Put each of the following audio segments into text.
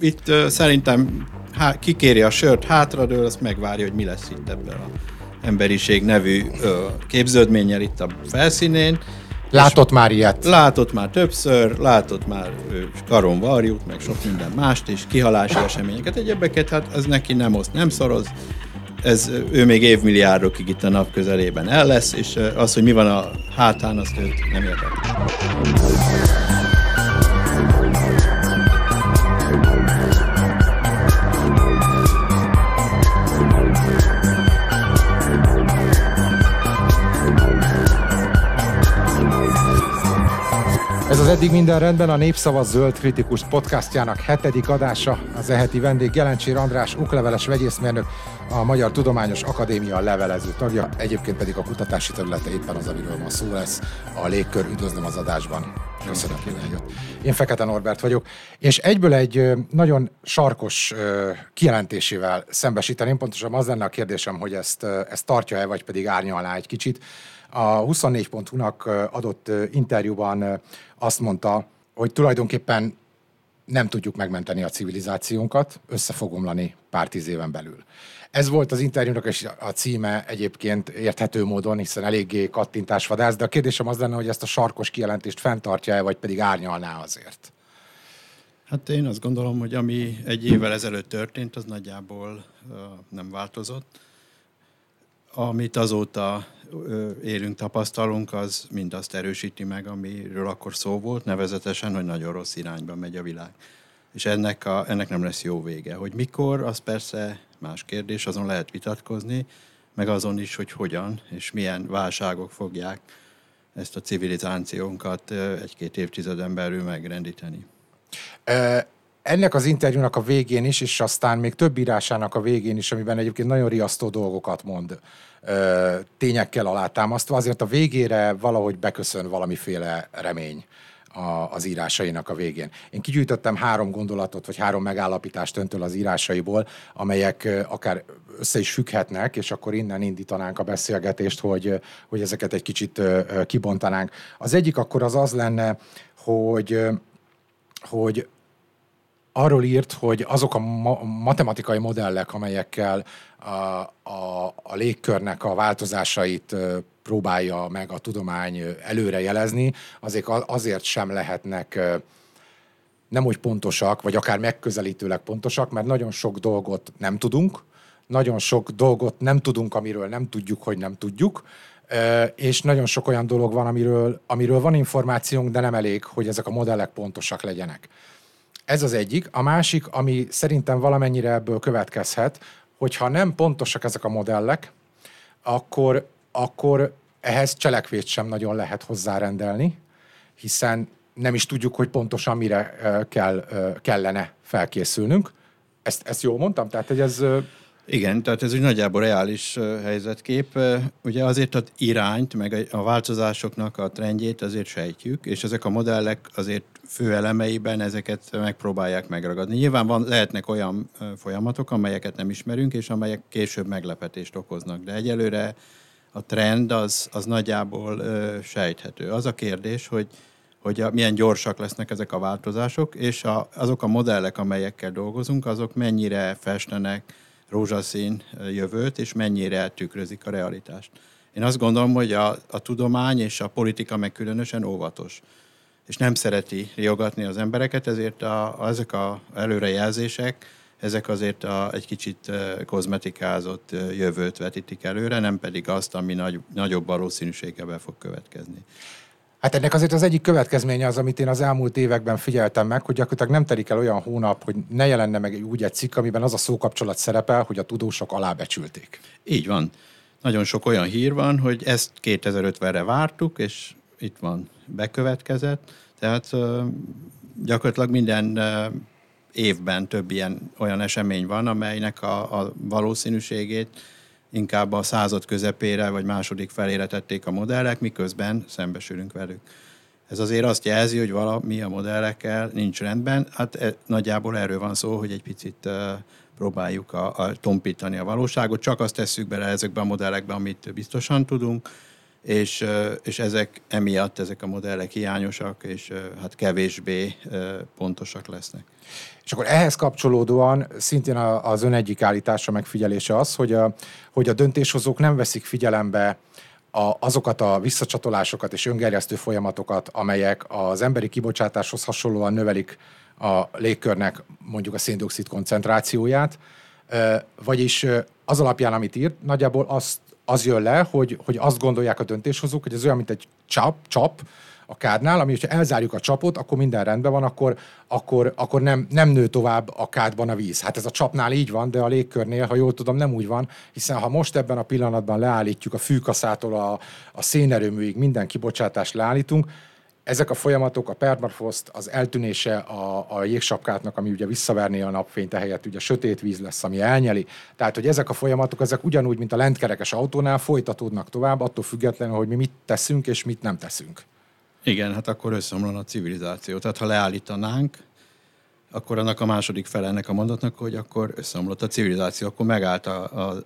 Itt szerintem kikéri a sört, hátradől, azt megvárja, hogy mi lesz itt ebből az emberiség nevű képződménnyel itt a felszínén. Látott már ilyet? Látott már többször, látott már karonvarjút, meg sok minden mást is, kihalási eseményeket, egyebeket, hát ez neki nem oszt, nem szoroz. Ez, ő még évmilliárdokig itt a nap közelében el lesz, és az, hogy mi van a hátán, azt őt nem érdekel. Ez az Eddig minden rendben, a Népszava Zöld kritikus podcastjának 7. adása. Az eheti vendég Gelencsér András, okleveles vegyészmérnök, a Magyar Tudományos Akadémia levelező tagja, egyébként pedig a kutatási területe éppen az, amiről ma szó lesz, a légkör. Üdvözlöm az adásban. Köszönöm, hogy eljött. Én Fekete Norbert vagyok, és egyből egy nagyon sarkos kijelentésével szembesíteném. Pontosan az lenne a kérdésem, hogy ezt tartja-e, vagy pedig árnyalná egy kicsit. A 24.hu-nak adott interjúban azt mondta, hogy tulajdonképpen nem tudjuk megmenteni a civilizációnkat, össze fog omlani pár tíz éven belül. Ez volt az interjúnak a címe egyébként érthető módon, hiszen eléggé kattintásvadász, de a kérdésem az lenne, hogy ezt a sarkos kijelentést fenntartja-e, vagy pedig árnyalná azért? Hát én azt gondolom, hogy ami egy évvel ezelőtt történt, az nagyjából nem változott. Amit azóta élünk, tapasztalunk, az mindazt erősíti meg, amiről akkor szó volt, nevezetesen, hogy nagyon rossz irányba megy a világ. És ennek nem lesz jó vége. Hogy mikor, az persze más kérdés, azon lehet vitatkozni, meg azon is, hogy hogyan és milyen válságok fogják ezt a civilizációnkat egy-két évtizeden belül megrendíteni. Ennek az interjúnak a végén is, és aztán még több írásának a végén is, amiben egyébként nagyon riasztó dolgokat mond, tényekkel alátámasztva, azért a végére valahogy beköszön valamiféle remény az írásainak a végén. Én kigyűjtöttem 3 gondolatot, vagy 3 megállapítást öntől az írásaiból, amelyek akár össze is függhetnek, és akkor innen indítanánk a beszélgetést, hogy ezeket egy kicsit kibontanánk. Az egyik akkor az lenne, hogy arról írt, hogy azok a matematikai modellek, amelyekkel a légkörnek a változásait próbálja meg a tudomány előrejelezni, azért sem lehetnek nem úgy pontosak, vagy akár megközelítőleg pontosak, mert nagyon sok dolgot nem tudunk, amiről nem tudjuk, hogy nem tudjuk, és nagyon sok olyan dolog van, amiről van információnk, de nem elég, hogy ezek a modellek pontosak legyenek. Ez az egyik. A másik, ami szerintem valamennyire ebből következhet, hogyha nem pontosak ezek a modellek, akkor ehhez cselekvést sem nagyon lehet hozzárendelni, hiszen nem is tudjuk, hogy pontosan mire kellene felkészülnünk. Ezt jól mondtam? Tehát, hogy ez... Igen, tehát ez úgy nagyjából reális helyzetkép. Ugye azért az irányt, meg a változásoknak a trendjét azért sejtjük, és ezek a modellek azért fő elemeiben ezeket megpróbálják megragadni. Nyilván lehetnek olyan folyamatok, amelyeket nem ismerünk, és amelyek később meglepetést okoznak, de egyelőre a trend az nagyjából sejthető. Az a kérdés, hogy milyen gyorsak lesznek ezek a változások, és azok a modellek, amelyekkel dolgozunk, azok mennyire festenek rózsaszín jövőt, és mennyire tükrözik a realitást. Én azt gondolom, hogy a tudomány és a politika meg különösen óvatos, és nem szereti riogatni az embereket, ezért ezek az előrejelzések, ezek azért egy kicsit kozmetikázott jövőt vetítik előre, nem pedig azt, ami nagyobb valószínűséggel be fog következni. Hát ennek azért az egyik következménye az, amit én az elmúlt években figyeltem meg, hogy gyakorlatilag nem telik el olyan hónap, hogy ne jelenne meg úgy egy cikk, amiben az a szókapcsolat szerepel, hogy a tudósok alábecsülték. Így van. Nagyon sok olyan hír van, hogy ezt 2050-re vártuk, és itt van, bekövetkezett. Tehát gyakorlatilag minden évben több olyan esemény van, amelynek a valószínűségét inkább a század közepére vagy második felére tették a modellek, miközben szembesülünk velük. Ez azért azt jelzi, hogy valami a modellekkel nincs rendben. Hát nagyjából erről van szó, hogy egy picit próbáljuk tompítani a valóságot, csak azt tesszük bele ezekbe a modellekbe, amit biztosan tudunk, és ezek emiatt ezek a modellek hiányosak, és hát kevésbé pontosak lesznek. És akkor ehhez kapcsolódóan szintén az ön egyik állítása, megfigyelése az, hogy a döntéshozók nem veszik figyelembe azokat a visszacsatolásokat és öngerjesztő folyamatokat, amelyek az emberi kibocsátáshoz hasonlóan növelik a légkörnek mondjuk a szén-dioxid koncentrációját, vagyis az alapján, amit írt, nagyjából az jön le, hogy azt gondolják a döntéshozók, hogy ez olyan, mint egy csap a kádnál, ami, hogyha elzárjuk a csapot, akkor minden rendben van, akkor nem nő tovább a kádban a víz. Hát ez a csapnál így van, de a légkörnél, ha jól tudom, nem úgy van, hiszen ha most ebben a pillanatban leállítjuk a fűkaszától a szénerőműig minden kibocsátást leállítunk, ezek a folyamatok, a permafrost, az eltűnése a jégsapkátnak, ami ugye visszaverné a napfényt, ehelyett ugye sötét víz lesz, ami elnyeli. Tehát, hogy ezek a folyamatok, ezek ugyanúgy, mint a lentkerekes autónál folytatódnak tovább, attól függetlenül, hogy mi mit teszünk és mit nem teszünk. Igen, hát akkor összeomlan a civilizáció. Tehát, ha leállítanánk, akkor annak a második fele ennek a mondatnak, hogy akkor összeomlott a civilizáció, akkor megállt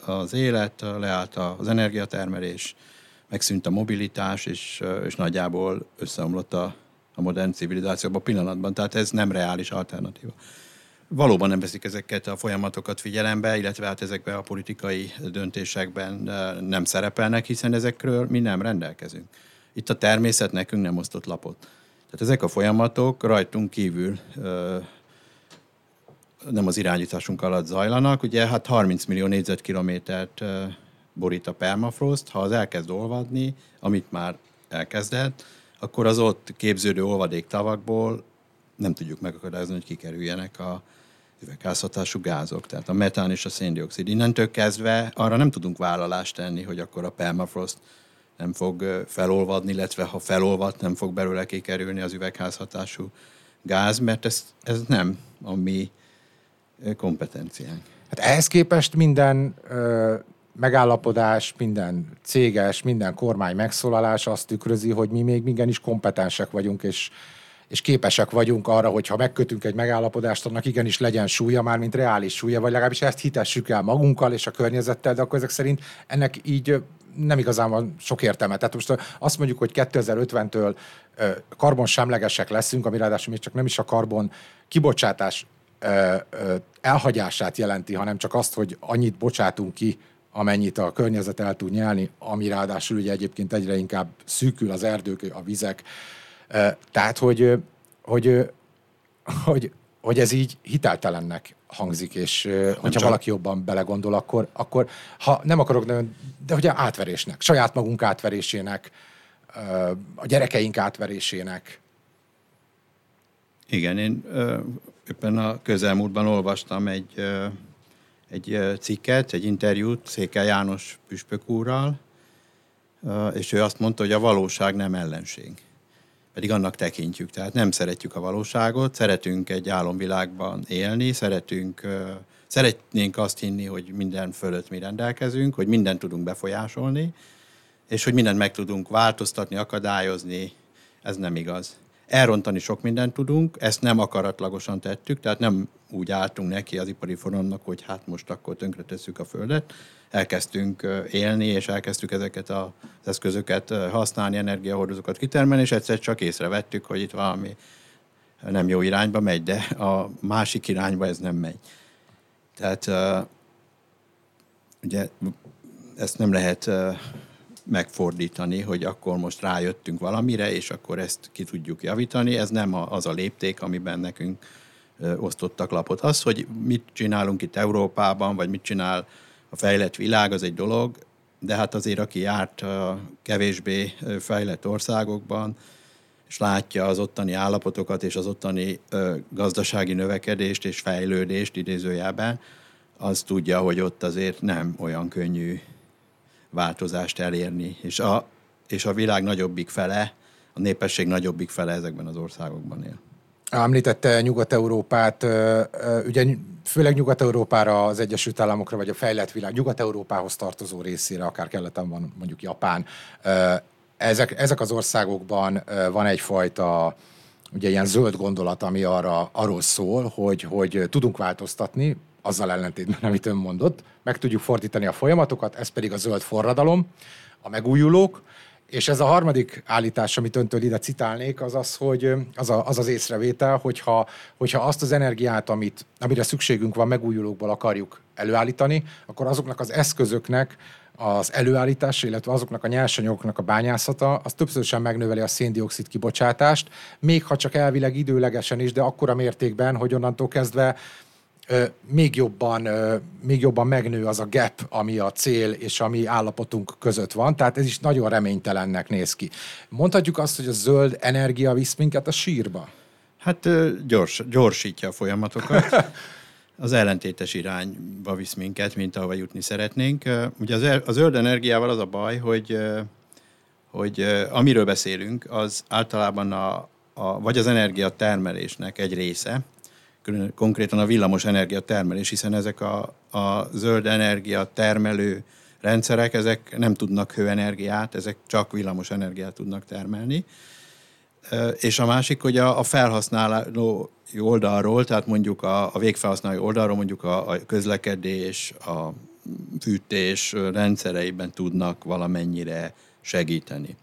az élet, leállt az energiatermelés, megszűnt a mobilitás, és nagyjából összeomlott a modern civilizációban pillanatban. Tehát ez nem reális alternatíva. Valóban nem veszik ezeket a folyamatokat figyelembe, illetve hát ezekben a politikai döntésekben nem szerepelnek, hiszen ezekről mi nem rendelkezünk. Itt a természet nekünk nem osztott lapot. Tehát ezek a folyamatok rajtunk kívül nem az irányításunk alatt zajlanak. Ugye hát 30 millió négyzetkilométert borít a permafrost, ha az elkezd olvadni, amit már elkezdett, akkor az ott képződő olvadéktavakból nem tudjuk megakadályozni, hogy kikerüljenek a üvegházhatású gázok, tehát a metán és a szén-dioxid. Innentől kezdve arra nem tudunk vállalást tenni, hogy akkor a permafrost nem fog felolvadni, illetve ha felolvad, nem fog belőle kikerülni az üvegházhatású gáz, mert ez nem a mi kompetenciánk. Hát ehhez képest minden megállapodás, minden céges, minden kormány megszólalás azt tükrözi, hogy mi még igenis kompetensek vagyunk, és képesek vagyunk arra, hogy ha megkötünk egy megállapodást, annak igenis legyen súlya, már mint reális súlya, vagy legalábbis ezt hitessük el magunkkal és a környezettel, de akkor ezek szerint ennek így nem igazán van sok értelme. Tehát most azt mondjuk, hogy 2050-től karbonsemlegesek leszünk, ami ráadásul még csak nem is a karbon kibocsátás elhagyását jelenti, hanem csak azt, hogy annyit bocsátunk ki, amennyit a környezet el tud nyelni, ami ráadásul ugye egyébként egyre inkább szűkül, az erdők, a vizek. Tehát, hogy ez így hiteltelennek hangzik, és hogyha valaki jobban belegondol, akkor ha nem akarok, de ugye átverésnek, saját magunk átverésének, a gyerekeink átverésének. Igen, én éppen a közelmúltban olvastam egy cikket, egy interjút Székely János püspök úrral, és ő azt mondta, hogy a valóság nem ellenség. Pedig annak tekintjük, tehát nem szeretjük a valóságot, szeretünk egy álomvilágban élni, szeretnénk azt hinni, hogy minden fölött mi rendelkezünk, hogy mindent tudunk befolyásolni, és hogy mindent meg tudunk változtatni, akadályozni, ez nem igaz. Elrontani sok mindent tudunk, ezt nem akaratlagosan tettük, tehát nem úgy álltunk neki az ipari forradalomnak, hogy hát most akkor tönkre tesszük a földet. Elkezdtünk élni, és elkezdtük ezeket az eszközöket használni, energiahordozókat kitermelni, és egyszer csak észrevettük, hogy itt valami nem jó irányba megy, de a másik irányba ez nem megy. Tehát ugye ezt nem lehet megfordítani, hogy akkor most rájöttünk valamire, és akkor ezt ki tudjuk javítani. Ez nem az a lépték, amiben nekünk osztottak lapot. Az, hogy mit csinálunk itt Európában, vagy mit csinál a fejlett világ, az egy dolog, de hát azért, aki járt a kevésbé fejlett országokban, és látja az ottani állapotokat, és az ottani gazdasági növekedést és fejlődést idézőjelben, az tudja, hogy ott azért nem olyan könnyű változást elérni, és a világ nagyobbik fele, a népesség nagyobbik fele ezekben az országokban él. Említette Nyugat-Európát, ugye főleg Nyugat-Európára, az Egyesült Államokra, vagy a fejlett világ Nyugat-Európához tartozó részére, akár keleten van mondjuk Japán. Ezek az országokban van egyfajta ugye ilyen zöld gondolat, ami arról szól, hogy tudunk változtatni, azzal ellentétben, amit ön mondott, meg tudjuk fordítani a folyamatokat, ez pedig a zöld forradalom, a megújulók, És ez a harmadik állítás, amit öntől ide citálnék, az az, hogy az az észrevétel, hogyha azt az energiát, amire szükségünk van, megújulókból akarjuk előállítani, akkor azoknak az eszközöknek az előállítása, illetve azoknak a nyersanyagoknak a bányászata, az többszörösen megnöveli a szén-dioxid kibocsátást, még ha csak elvileg időlegesen is, de akkora mértékben, hogy onnantól kezdve még jobban megnő az a gap, ami a cél és a mi állapotunk között van, tehát ez is nagyon reménytelennek néz ki. Mondhatjuk azt, hogy a zöld energia visz minket a sírba? Hát gyorsítja a folyamatokat. Az ellentétes irányba visz minket, mint ahova jutni szeretnénk. Ugye a zöld energiával az a baj, hogy amiről beszélünk, az általában vagy az energiatermelésnek egy része, konkrétan a villamos energiatermelés, hiszen ezek a zöld energiatermelő rendszerek, ezek nem tudnak hőenergiát, ezek csak villamos energiát tudnak termelni. És a másik, hogy a felhasználó oldalról, tehát mondjuk a végfelhasználó oldalról, mondjuk a közlekedés, a fűtés rendszereiben tudnak valamennyire segíteni.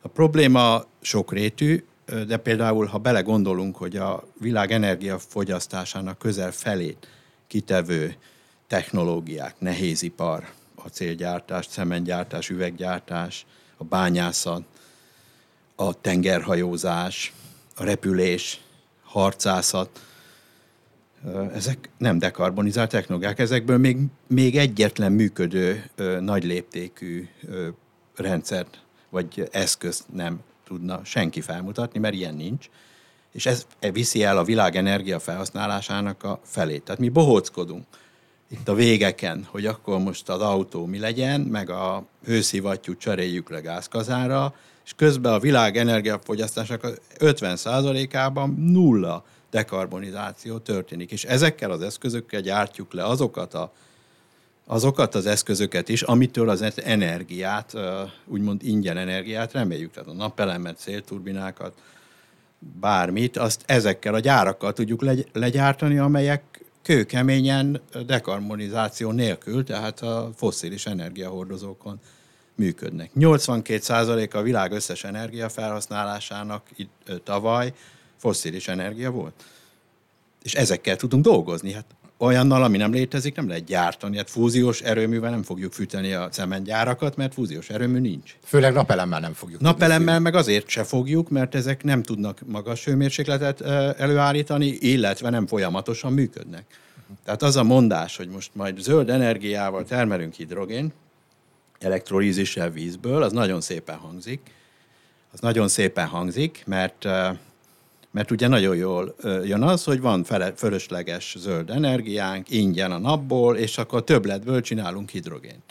A probléma sokrétű, de például, ha belegondolunk, hogy a világ energiafogyasztásának közel felét kitevő technológiák, nehézipar, acélgyártás, cementgyártás, üveggyártás, a bányászat, a tengerhajózás, a repülés, harcászat, ezek nem dekarbonizált technológiák, ezekből még egyetlen működő nagy léptékű rendszert vagy eszközt nem tudna senki felmutatni, mert ilyen nincs, és ez viszi el a világ energia felhasználásának a felét. Tehát mi bohóckodunk itt a végeken, hogy akkor most az autó mi legyen, meg a hőszivattyút cseréljük le gázkazánra, és közben a világ energiafogyasztásának 50%-ában nulla dekarbonizáció történik, és ezekkel az eszközökkel gyártjuk le azokat az eszközöket is, amitől az energiát, úgymond ingyen energiát reméljük, tehát a napelemet, szélturbinákat, bármit, azt ezekkel a gyárakkal tudjuk legyártani, amelyek kőkeményen dekarbonizáció nélkül, tehát a fosszilis energiahordozókon működnek. 82% a világ összes energiafelhasználásának tavaly fosszilis energia volt, és ezekkel tudunk dolgozni, hát olyannal, ami nem létezik, nem lehet gyártani. Hát fúziós erőművel nem fogjuk fűteni a cementgyárakat, mert fúziós erőmű nincs. Főleg napelemmel nem fogjuk. Napelemmel meg azért se fogjuk, mert ezek nem tudnak magas hőmérsékletet előállítani, illetve nem folyamatosan működnek. Tehát az a mondás, hogy most majd zöld energiával termelünk hidrogén, elektrolízissel vízből, az nagyon szépen hangzik. Mert ugye nagyon jól jön az, hogy van fölösleges zöld energiánk, ingyen a napból, és akkor többletből csinálunk hidrogént.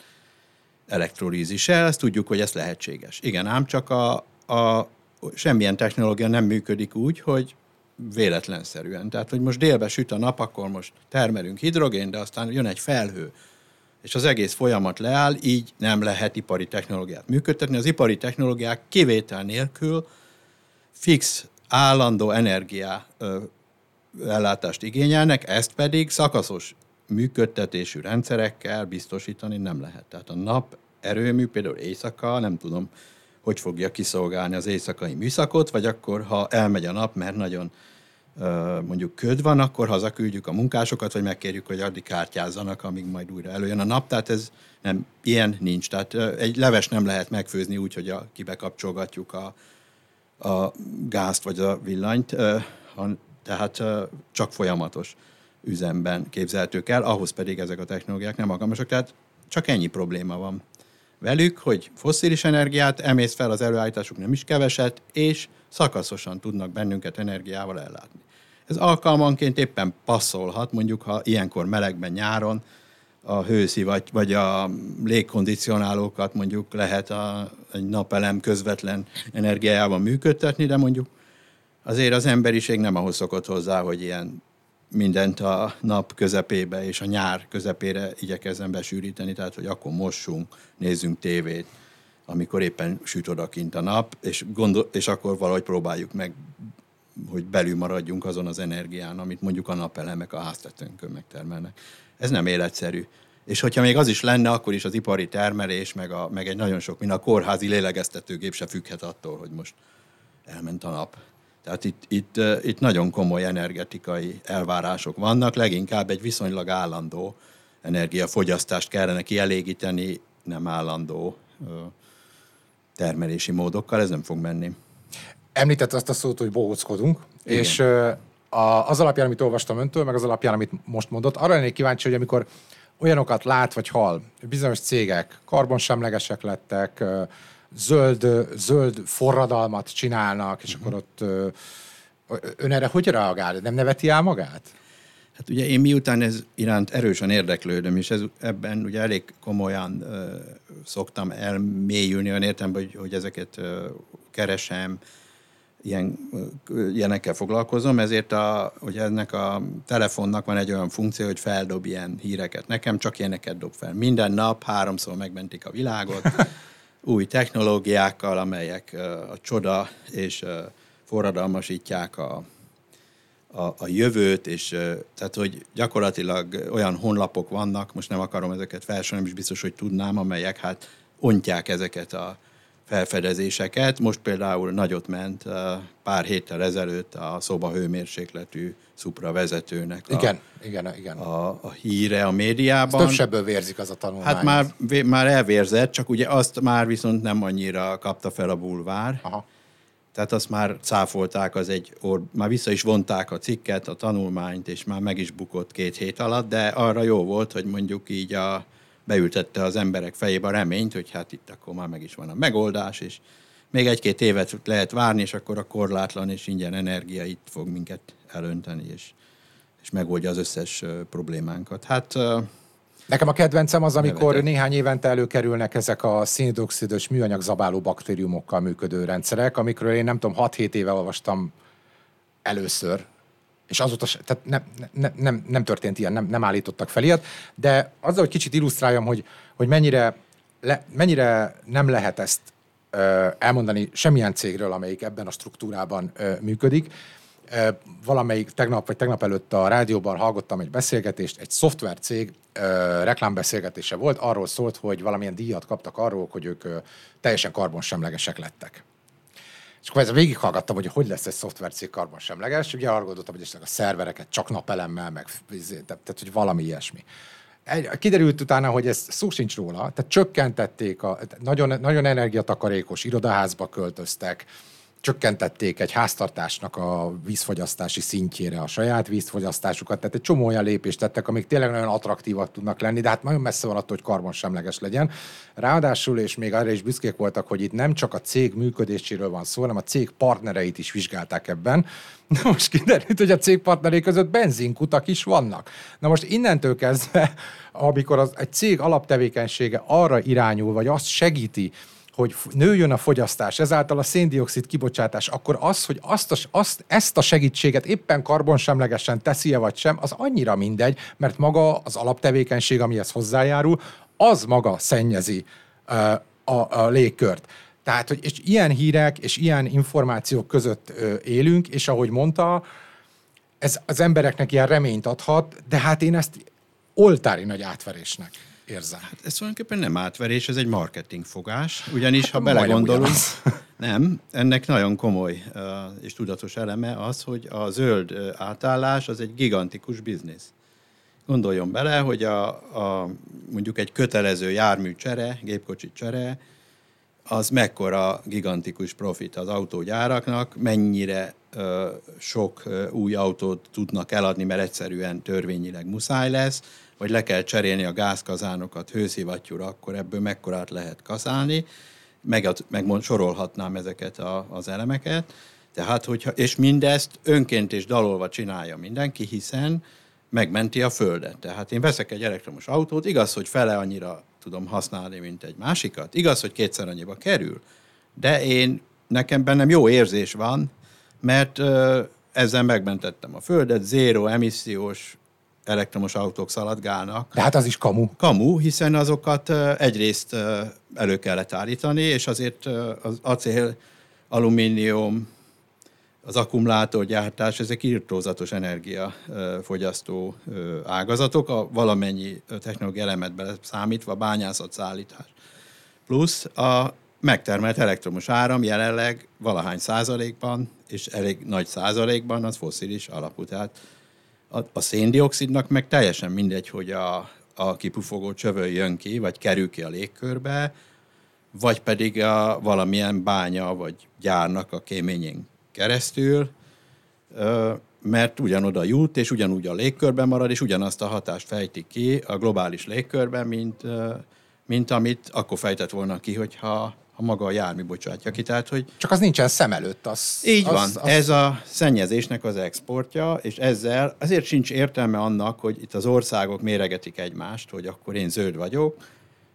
Elektrolízissel, ezt tudjuk, hogy ez lehetséges. Igen, ám csak semmilyen technológia nem működik úgy, hogy véletlenszerűen. Tehát, hogy most délbe süt a nap, akkor most termelünk hidrogént, de aztán jön egy felhő, és az egész folyamat leáll, így nem lehet ipari technológiát működtetni. Az ipari technológiák kivétel nélkül fix állandó energia ellátást igényelnek, ezt pedig szakaszos működtetésű rendszerekkel biztosítani nem lehet. Tehát a nap erőmű például éjszaka, nem tudom, hogy fogja kiszolgálni az éjszakai műszakot, vagy akkor, ha elmegy a nap, mert nagyon mondjuk köd van, akkor hazaküldjük a munkásokat, vagy megkérjük, hogy addig kártyázzanak, amíg majd újra előjön a nap. Tehát ez nem, ilyen nincs. Tehát egy leves nem lehet megfőzni úgy, hogy kibekapcsolgatjuk a gázt vagy a villanyt, tehát csak folyamatos üzemben képzelhetők el, ahhoz pedig ezek a technológiák nem alkalmasak, tehát csak ennyi probléma van velük, hogy fosszilis energiát emész fel, az előállításuk nem is keveset, és szakaszosan tudnak bennünket energiával ellátni. Ez alkalmanként éppen passzolhat, mondjuk ha ilyenkor melegben nyáron a hőszivattyút vagy a légkondicionálókat mondjuk lehet egy napelem közvetlen energiájában működtetni, de mondjuk azért az emberiség nem ahhoz szokott hozzá, hogy ilyen mindent a nap közepébe és a nyár közepére igyekezzen besűríteni, tehát hogy akkor mossunk, nézzünk tévét, amikor éppen süt odakint a nap, és akkor valahogy próbáljuk meg, hogy belül maradjunk azon az energián, amit mondjuk a napelemek a háztetőnkön megtermelnek. Ez nem életszerű. És hogyha még az is lenne, akkor is az ipari termelés, meg egy nagyon sok, mint a kórházi lélegeztetőgép se függhet attól, hogy most elment a nap. Tehát itt nagyon komoly energetikai elvárások vannak, leginkább egy viszonylag állandó energiafogyasztást kellene kielégíteni, nem állandó termelési módokkal, ez nem fog menni. Említett azt a szót, hogy bohóckodunk, igen. És az alapján, amit olvastam öntől, meg az alapján, amit most mondott, arra lennék kíváncsi, hogy amikor olyanokat lát vagy hall, bizonyos cégek karbonsemlegesek lettek, zöld forradalmat csinálnak, és akkor ott ön erre hogy reagál? Nem neveti el magát? Hát ugye én miután ez iránt erősen érdeklődöm, és ebben ugye elég komolyan szoktam elmélyülni, olyan értelemben, hogy ezeket keresem, ilyenekkel foglalkozom, ezért hogy ennek a telefonnak van egy olyan funkció, hogy feldob ilyen híreket. Nekem csak ilyeneket dob fel. Minden nap 3-szor megmentik a világot, új technológiákkal, amelyek a csoda, és forradalmasítják a jövőt, és tehát, hogy gyakorlatilag olyan honlapok vannak, most nem akarom ezeket felsorolni, nem is biztos, hogy tudnám, amelyek hát ontják ezeket a felfedezéseket. Most például nagyot ment pár héttel ezelőtt a szobahőmérsékletű szupravezetőnek igen. A híre a médiában. Ezt több sebből vérzik az a tanulmány. Hát már elvérzett, csak ugye azt már viszont nem annyira kapta fel a bulvár. Aha. Tehát azt már cáfolták, már vissza is vonták a cikket, a tanulmányt, és már meg is bukott 2 hét alatt, de arra jó volt, hogy mondjuk így beültette az emberek fejébe a reményt, hogy hát itt akkor már meg is van a megoldás, és még 1-2 évet lehet várni, és akkor a korlátlan és ingyen energia itt fog minket elönteni, és megoldja az összes problémánkat. Hát... Nekem a kedvencem az, amikor néhány évente előkerülnek ezek a széndioxidos műanyag zabáló baktériumokkal működő rendszerek, amikről én nem tudom, 6-7 éve olvastam először, és azóta tehát nem történt ilyen, nem állítottak fel ilyet, de azzal, hogy kicsit illusztráljam, hogy mennyire nem lehet ezt elmondani semmilyen cégről, amelyik ebben a struktúrában működik. Valamelyik tegnap előtt a rádióban hallgattam egy beszélgetést, egy szoftvercég reklámbeszélgetése volt, arról szólt, hogy valamilyen díjat kaptak arról, hogy ők teljesen karbonsemlegesek lettek. És akkor végighallgattam, hogy hogy lesz egy szoftvercég karbonsemleges, ugye argódottam, hogy a szervereket csak napelemmel, meg tehát, hogy valami ilyesmi. Kiderült utána, hogy ez szó sincs róla, tehát csökkentették, nagyon, nagyon energiatakarékos irodaházba költöztek, csökkentették egy háztartásnak a vízfogyasztási szintjére a saját vízfogyasztásukat, tehát egy csomó olyan lépést tettek, amik tényleg nagyon attraktívak tudnak lenni, de hát nagyon messze van attól, hogy karbonsemleges legyen. Ráadásul, és még arra is büszkék voltak, hogy itt nem csak a cég működéséről van szó, hanem a cég partnereit is vizsgálták ebben. Na most kiderült, hogy a cég partnerei között benzinkutak is vannak. Na most innentől kezdve, amikor egy cég alaptevékenysége arra irányul, vagy azt segíti, hogy nőjön a fogyasztás, ezáltal a széndioxid kibocsátás, akkor az, hogy ezt a segítséget éppen karbonsemlegesen teszi-e vagy sem, az annyira mindegy, mert maga az alaptevékenység, amihez hozzájárul, az maga szennyezi a légkört. Tehát, hogy és ilyen hírek és ilyen információk között élünk, és ahogy mondta, ez az embereknek ilyen reményt adhat, de hát én ezt oltári nagy átverésnek érzem. Hát ez tulajdonképpen nem átverés, ez egy marketing fogás, ugyanis ha belegondolunk, nem, ennek nagyon komoly és tudatos eleme az, hogy a zöld átállás az egy gigantikus biznisz. Gondoljon bele, hogy mondjuk egy kötelező járműcsere, gépkocsi csere, az mekkora gigantikus profit az autógyáraknak, mennyire sok új autót tudnak eladni, mert egyszerűen törvényileg muszáj lesz, vagy le kell cserélni a gázkazánokat hőszivattyúra, akkor ebből mekkorát lehet kaszálni, sorolhatnám ezeket az elemeket. Tehát, és mindezt önként és dalolva csinálja mindenki, hiszen megmenti a földet. Tehát én veszek egy elektromos autót, igaz, hogy fele annyira tudom használni, mint egy másikat, igaz, hogy 2-szer annyiba kerül, de nekem bennem jó érzés van, mert ezzel megmentettem a földet, zéró emissziós elektromos autók szaladgálnak. De hát az is kamu. Kamu, hiszen azokat egyrészt elő kellett állítani, és azért az acél, alumínium, az akkumulátorgyártás, ezek irtózatos energiafogyasztó ágazatok, a valamennyi technológia elemet beleszámítva, bányászat, szállítás. Plusz a megtermelt elektromos áram jelenleg valahány százalékban, és elég nagy százalékban az fosszilis alapú. Tehát a széndioxidnak meg teljesen mindegy, hogy a kipufogó csövön jön ki, vagy kerül ki a légkörbe, vagy pedig a valamilyen bánya, vagy gyárnak a kéményén keresztül, mert ugyanoda jut, és ugyanúgy a légkörben marad, és ugyanazt a hatást fejti ki a globális légkörben, mint amit akkor fejtett volna ki, hogyha maga a jármű bocsátja ki. Tehát, hogy csak az nincsen szem előtt. Így van. Ez a szennyezésnek az exportja, és ezzel azért sincs értelme annak, hogy itt az országok méregetik egymást, hogy akkor én zöld vagyok,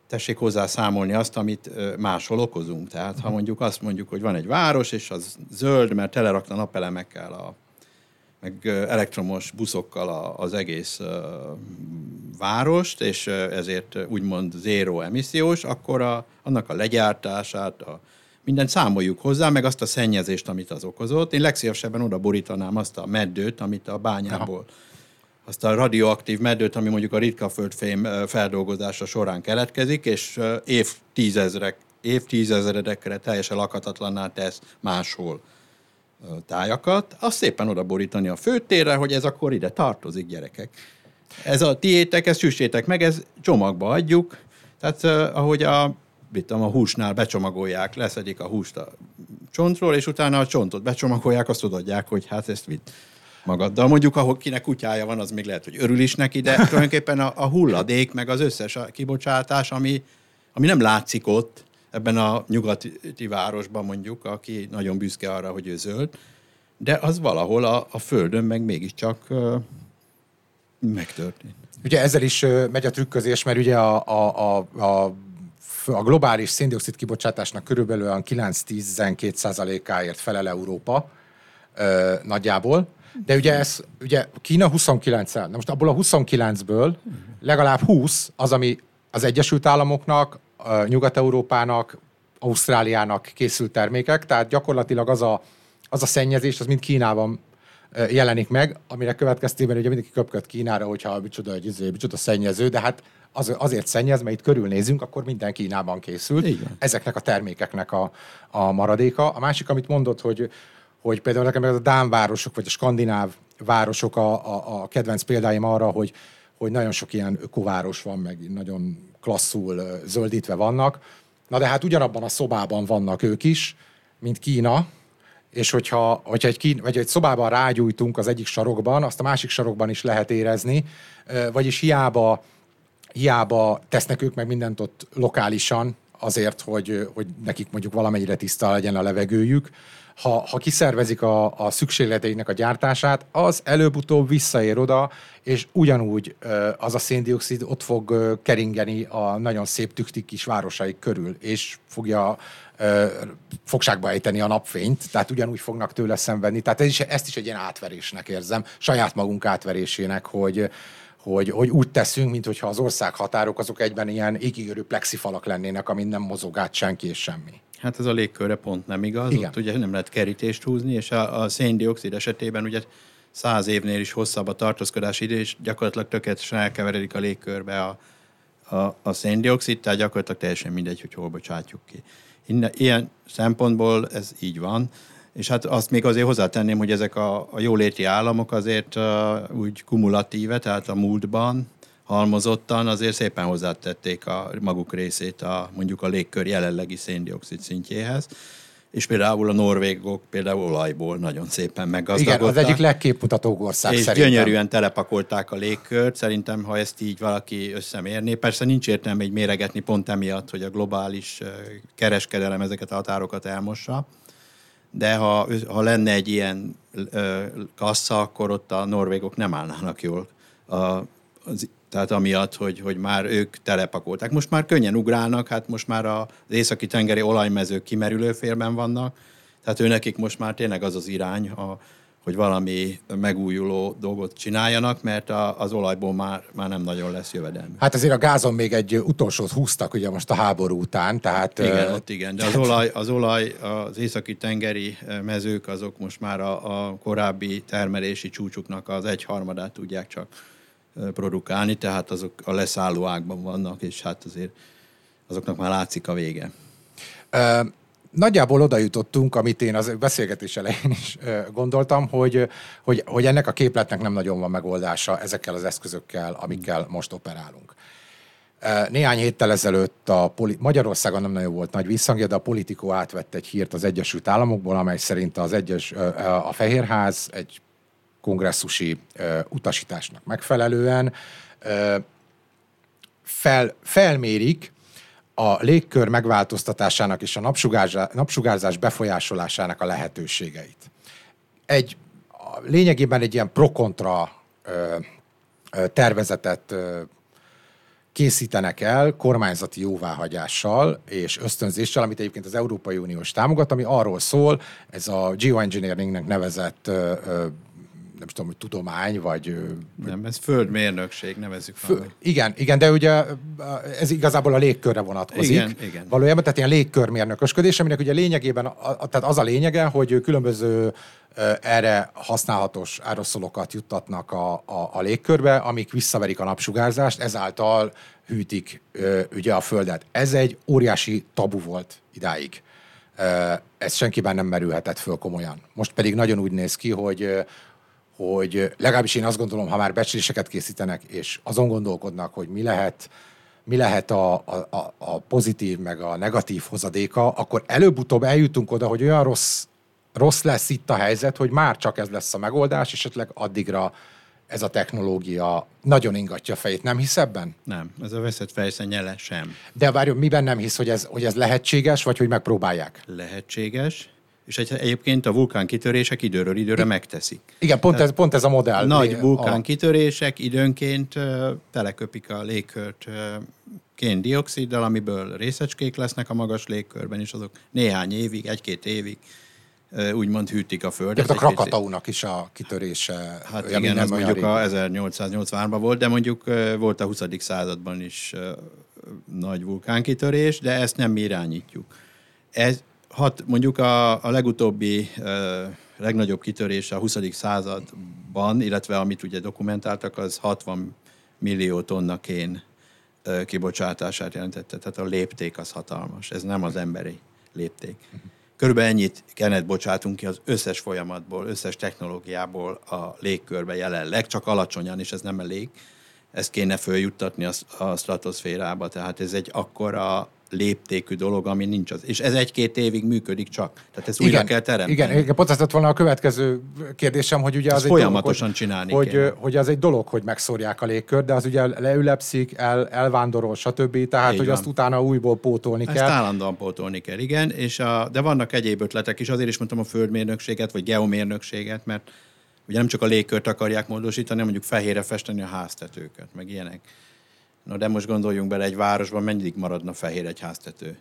tessék hozzá számolni azt, amit máshol okozunk. Tehát ha mondjuk azt mondjuk, hogy van egy város, és az zöld, mert telerakna napelemekkel, meg elektromos buszokkal az egész várost, és ezért úgymond zéró emissziós, akkor annak a legyártását, mindent számoljuk hozzá, meg azt a szennyezést, amit az okozott. Én legszívesebben oda borítanám azt a meddőt, amit a bányából... Aha. Azt a radioaktív meddőt, ami mondjuk a ritka földfém feldolgozása során keletkezik, és évtízezredekre teljesen lakhatatlanná tesz máshol tájakat, azt szépen oda borítani a főtérre, hogy ez akkor ide tartozik, gyerekek. Ez a tiétek, ezt süssétek meg, ez csomagba adjuk. Tehát ahogy a húsnál becsomagolják, leszedik a húst a csontról, és utána a csontot becsomagolják, azt odaadják, hogy hát ezt vidd magaddal. Mondjuk, ahol kinek kutyája van, az még lehet, hogy örül is neki, de tulajdonképpen a hulladék, meg az összes kibocsátás, ami nem látszik ott, ebben a nyugati városban mondjuk, aki nagyon büszke arra, hogy ő zöld, de az valahol a földön meg mégiscsak megtörtént. Ugye ezzel is megy a trükközés, mert ugye a globális széndioxid kibocsátásnak körülbelül 9-12%-áért felel Európa nagyjából. De ugye Kína 29-el. Na most abból a 29-ből legalább 20 az, ami az Egyesült Államoknak, Nyugat-Európának, Ausztráliának készült termékek, tehát gyakorlatilag az a szennyezés, az mind Kínában jelenik meg, amire következtében ugye mindenki köpköd Kínára, hogyha micsoda szennyező, de hát azért szennyez, mert itt körülnézünk, akkor minden Kínában készült. Igen. Ezeknek a termékeknek a maradéka. A másik, amit mondott, hogy például nekem a dán városok, vagy a skandináv városok a kedvenc példáim arra, hogy nagyon sok ilyen ökováros van, meg nagyon klasszul zöldítve vannak. Na de hát ugyanabban a szobában vannak ők is, mint Kína, és hogyha egy szobában rágyújtunk az egyik sarokban, azt a másik sarokban is lehet érezni, vagyis hiába tesznek ők meg mindent ott lokálisan, azért, hogy nekik mondjuk valamennyire tiszta legyen a levegőjük. Ha kiszervezik a szükségleteinek a gyártását, az előbb-utóbb visszaér oda, és ugyanúgy az a széndioxid ott fog keringeni a nagyon szép tüktik kis városaik körül, és fogja fogságba ejteni a napfényt, tehát ugyanúgy fognak tőle szenvedni. Tehát ezt is egy ilyen átverésnek érzem, saját magunk átverésének, hogy úgy teszünk, mintha az ország határok azok egyben ilyen égigörő plexifalak lennének, amin nem mozog át senki és semmi. Hát ez a légkörre pont nem igaz, igen. Ott ugye nem lehet kerítést húzni, és a széndioxid esetében ugye 100 évnél is hosszabb a tartózkodási idő, és gyakorlatilag tökéletesen elkeveredik a légkörbe a széndioxid, tehát gyakorlatilag teljesen mindegy, hogy hol bocsátjuk ki. Ilyen szempontból ez így van, és hát azt még azért hozzátenném, hogy ezek a jóléti államok azért úgy kumulatíve, tehát a múltban halmozottan azért szépen hozzátették a maguk részét mondjuk a légkör jelenlegi széndioxid szintjéhez, és például a norvégok például olajból nagyon szépen meggazdagodtak. Igen, az egyik legképmutatóbb ország és szerintem. És gyönyörűen telepakolták a légkört. Szerintem, ha ezt így valaki összemérné, persze nincs értelme így méregetni pont emiatt, hogy a globális kereskedelem ezeket a határokat elmossa, de ha lenne egy ilyen kassza, akkor ott a norvégok nem állnának jól tehát amiatt, hogy már ők telepakolták. Most már könnyen ugrálnak, hát most már az északi tengeri olajmezők kimerülő félben vannak, tehát őnekik most már tényleg az az irány, hogy valami megújuló dolgot csináljanak, mert az olajból már nem nagyon lesz jövedelmű. Hát azért a gázon még egy utolsót húztak ugye most a háború után, tehát... Igen, ott igen, de az olaj, az északi tengeri mezők, azok most már a korábbi termelési csúcsuknak az 1/3 tudják csak produkálni, tehát azok a leszálló ágban vannak, és hát azért azoknak már látszik a vége. Nagyjából oda jutottunk, amit én az beszélgetés elején is gondoltam, hogy ennek a képletnek nem nagyon van megoldása ezekkel az eszközökkel, amikkel most operálunk. Néhány héttel ezelőtt Magyarországon nem nagyon volt nagy visszhangja, de a Politico átvett egy hírt az Egyesült Államokból, amely szerint a Fehérház egy kongresszusi utasításnak megfelelően felmérik a légkör megváltoztatásának és a napsugárzás befolyásolásának a lehetőségeit. Lényegében egy ilyen pro-kontra tervezetet készítenek el kormányzati jóváhagyással és ösztönzéssel, amit egyébként az Európai Uniós támogat, ami arról szól, ez a geoengineeringnek nevezett nem tudom, hogy tudomány, vagy... Nem, ez földmérnökség, nevezzük fel. Igen, de ugye ez igazából a légkörre vonatkozik. Igen. Valójában, tehát ilyen légkörmérnökösködés, aminek ugye lényegében, tehát az a lényege, hogy különböző erre használhatós aeroszolokat juttatnak a légkörbe, amik visszaverik a napsugárzást, ezáltal hűtik ugye a Földet. Ez egy óriási tabu volt idáig. Ez senkiben nem merülhetett föl komolyan. Most pedig nagyon úgy néz ki, hogy legalábbis én azt gondolom, ha már becsléseket készítenek, és azon gondolkodnak, hogy mi lehet a pozitív, meg a negatív hozadéka, akkor előbb-utóbb eljutunk oda, hogy olyan rossz lesz itt a helyzet, hogy már csak ez lesz a megoldás, és esetleg addigra ez a technológia nagyon ingatja a fejét. Nem hisz ebben? Nem, ez a veszett fejszennyele sem. De várjon, miben nem hisz, hogy ez lehetséges, vagy hogy megpróbálják? Lehetséges. És egyébként a vulkánkitörések időről időre megteszik. Igen, pont ez a modell. Nagy vulkánkitörések időnként teleköpik a légkört kén-dioxiddal, amiből részecskék lesznek a magas légkörben, és azok néhány évig, 1-2 évig úgymond hűtik a Földet. De a Krakataunak is a kitörése. Hát igen, ez mondjuk a 1883-ban volt, de mondjuk volt a 20. században is nagy vulkánkitörés, de ezt nem mi irányítjuk. Mondjuk a legutóbbi, legnagyobb kitörés a 20. században, illetve amit ugye dokumentáltak, az 60 millió tonna kén kibocsátását jelentette. Tehát a lépték az hatalmas. Ez nem az emberi lépték. Körülbelül ennyit kenet bocsátunk ki az összes folyamatból, összes technológiából a légkörbe jelenleg, csak alacsonyan, és ez nem elég. Ezt kéne följuttatni a stratoszférába. Tehát ez egy akkora léptékű dolog, ami nincs az. És ez 1-2 évig működik csak. Tehát ezt újra kell teremteni. Igen, pont azt volna a következő kérdésem, hogy ugye az folyamatosan egy dolog, hogy az egy dolog, hogy megszórják a légkört, de az ugye leülepszik, elvándorol, stb. Tehát, hogy azt utána újból pótolni kell. Ezt állandóan pótolni kell, igen. De vannak egyéb ötletek is, azért is mondtam a földmérnökséget, vagy geomérnökséget, mert ugye nem csak a légkört akarják módosítani, mondjuk fehérre festeni a háztetőket, meg ilyenek. No, de most gondoljunk bele, egy városban mennyit maradna fehér egy háztető?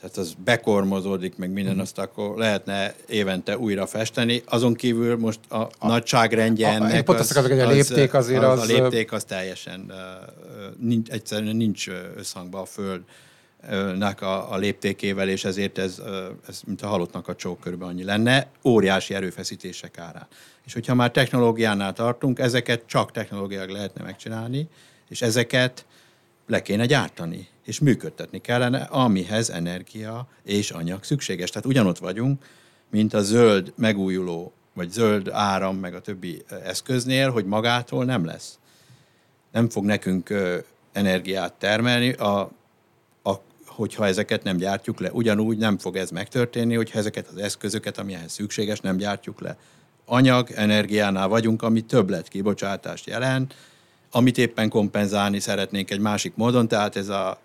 Tehát az bekormozódik, meg minden, azt akkor lehetne évente újra festeni. Azon kívül most a nagyságrendje ennek a lépték az teljesen egyszerűen nincs összhangban a Földnek a léptékével, és ezért ez mint a halottnak a csók körülbelül annyi lenne, óriási erőfeszítések árán. És hogyha már technológiánál tartunk, ezeket csak technológiák lehetne megcsinálni, és ezeket le kéne gyártani, és működtetni kellene, amihez energia és anyag szükséges. Tehát ugyanott vagyunk, mint a zöld megújuló, vagy zöld áram, meg a többi eszköznél, hogy magától nem lesz. Nem fog nekünk energiát termelni, hogyha ezeket nem gyártjuk le. Ugyanúgy nem fog ez megtörténni, hogyha ezeket az eszközöket, ami ehhez szükséges, nem gyártjuk le. Anyag, energiánál vagyunk, ami többletkibocsátást jelent, amit éppen kompenzálni szeretnénk egy másik módon, tehát ez a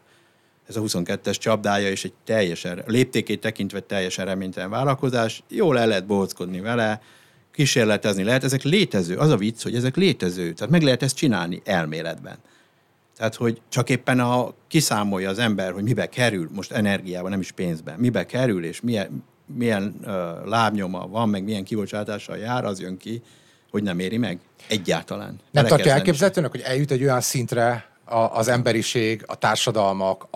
22-es csapdája és egy teljesen, léptékét tekintve teljesen reménytelen vállalkozás, jól el lehet bohockodni vele, kísérletezni lehet, ezek létező, az a vicc, hogy ezek létező, tehát meg lehet ezt csinálni elméletben. Tehát, hogy csak éppen kiszámolja az ember, hogy mibe kerül, most energiában, nem is pénzben, mibe kerül és milyen, milyen lábnyoma van, meg milyen kibocsátással jár, az jön ki, hogy nem éri meg egyáltalán. Nem tartja elképzelhetőnek, hogy eljut egy olyan szintre az emberiség, a társadalmak,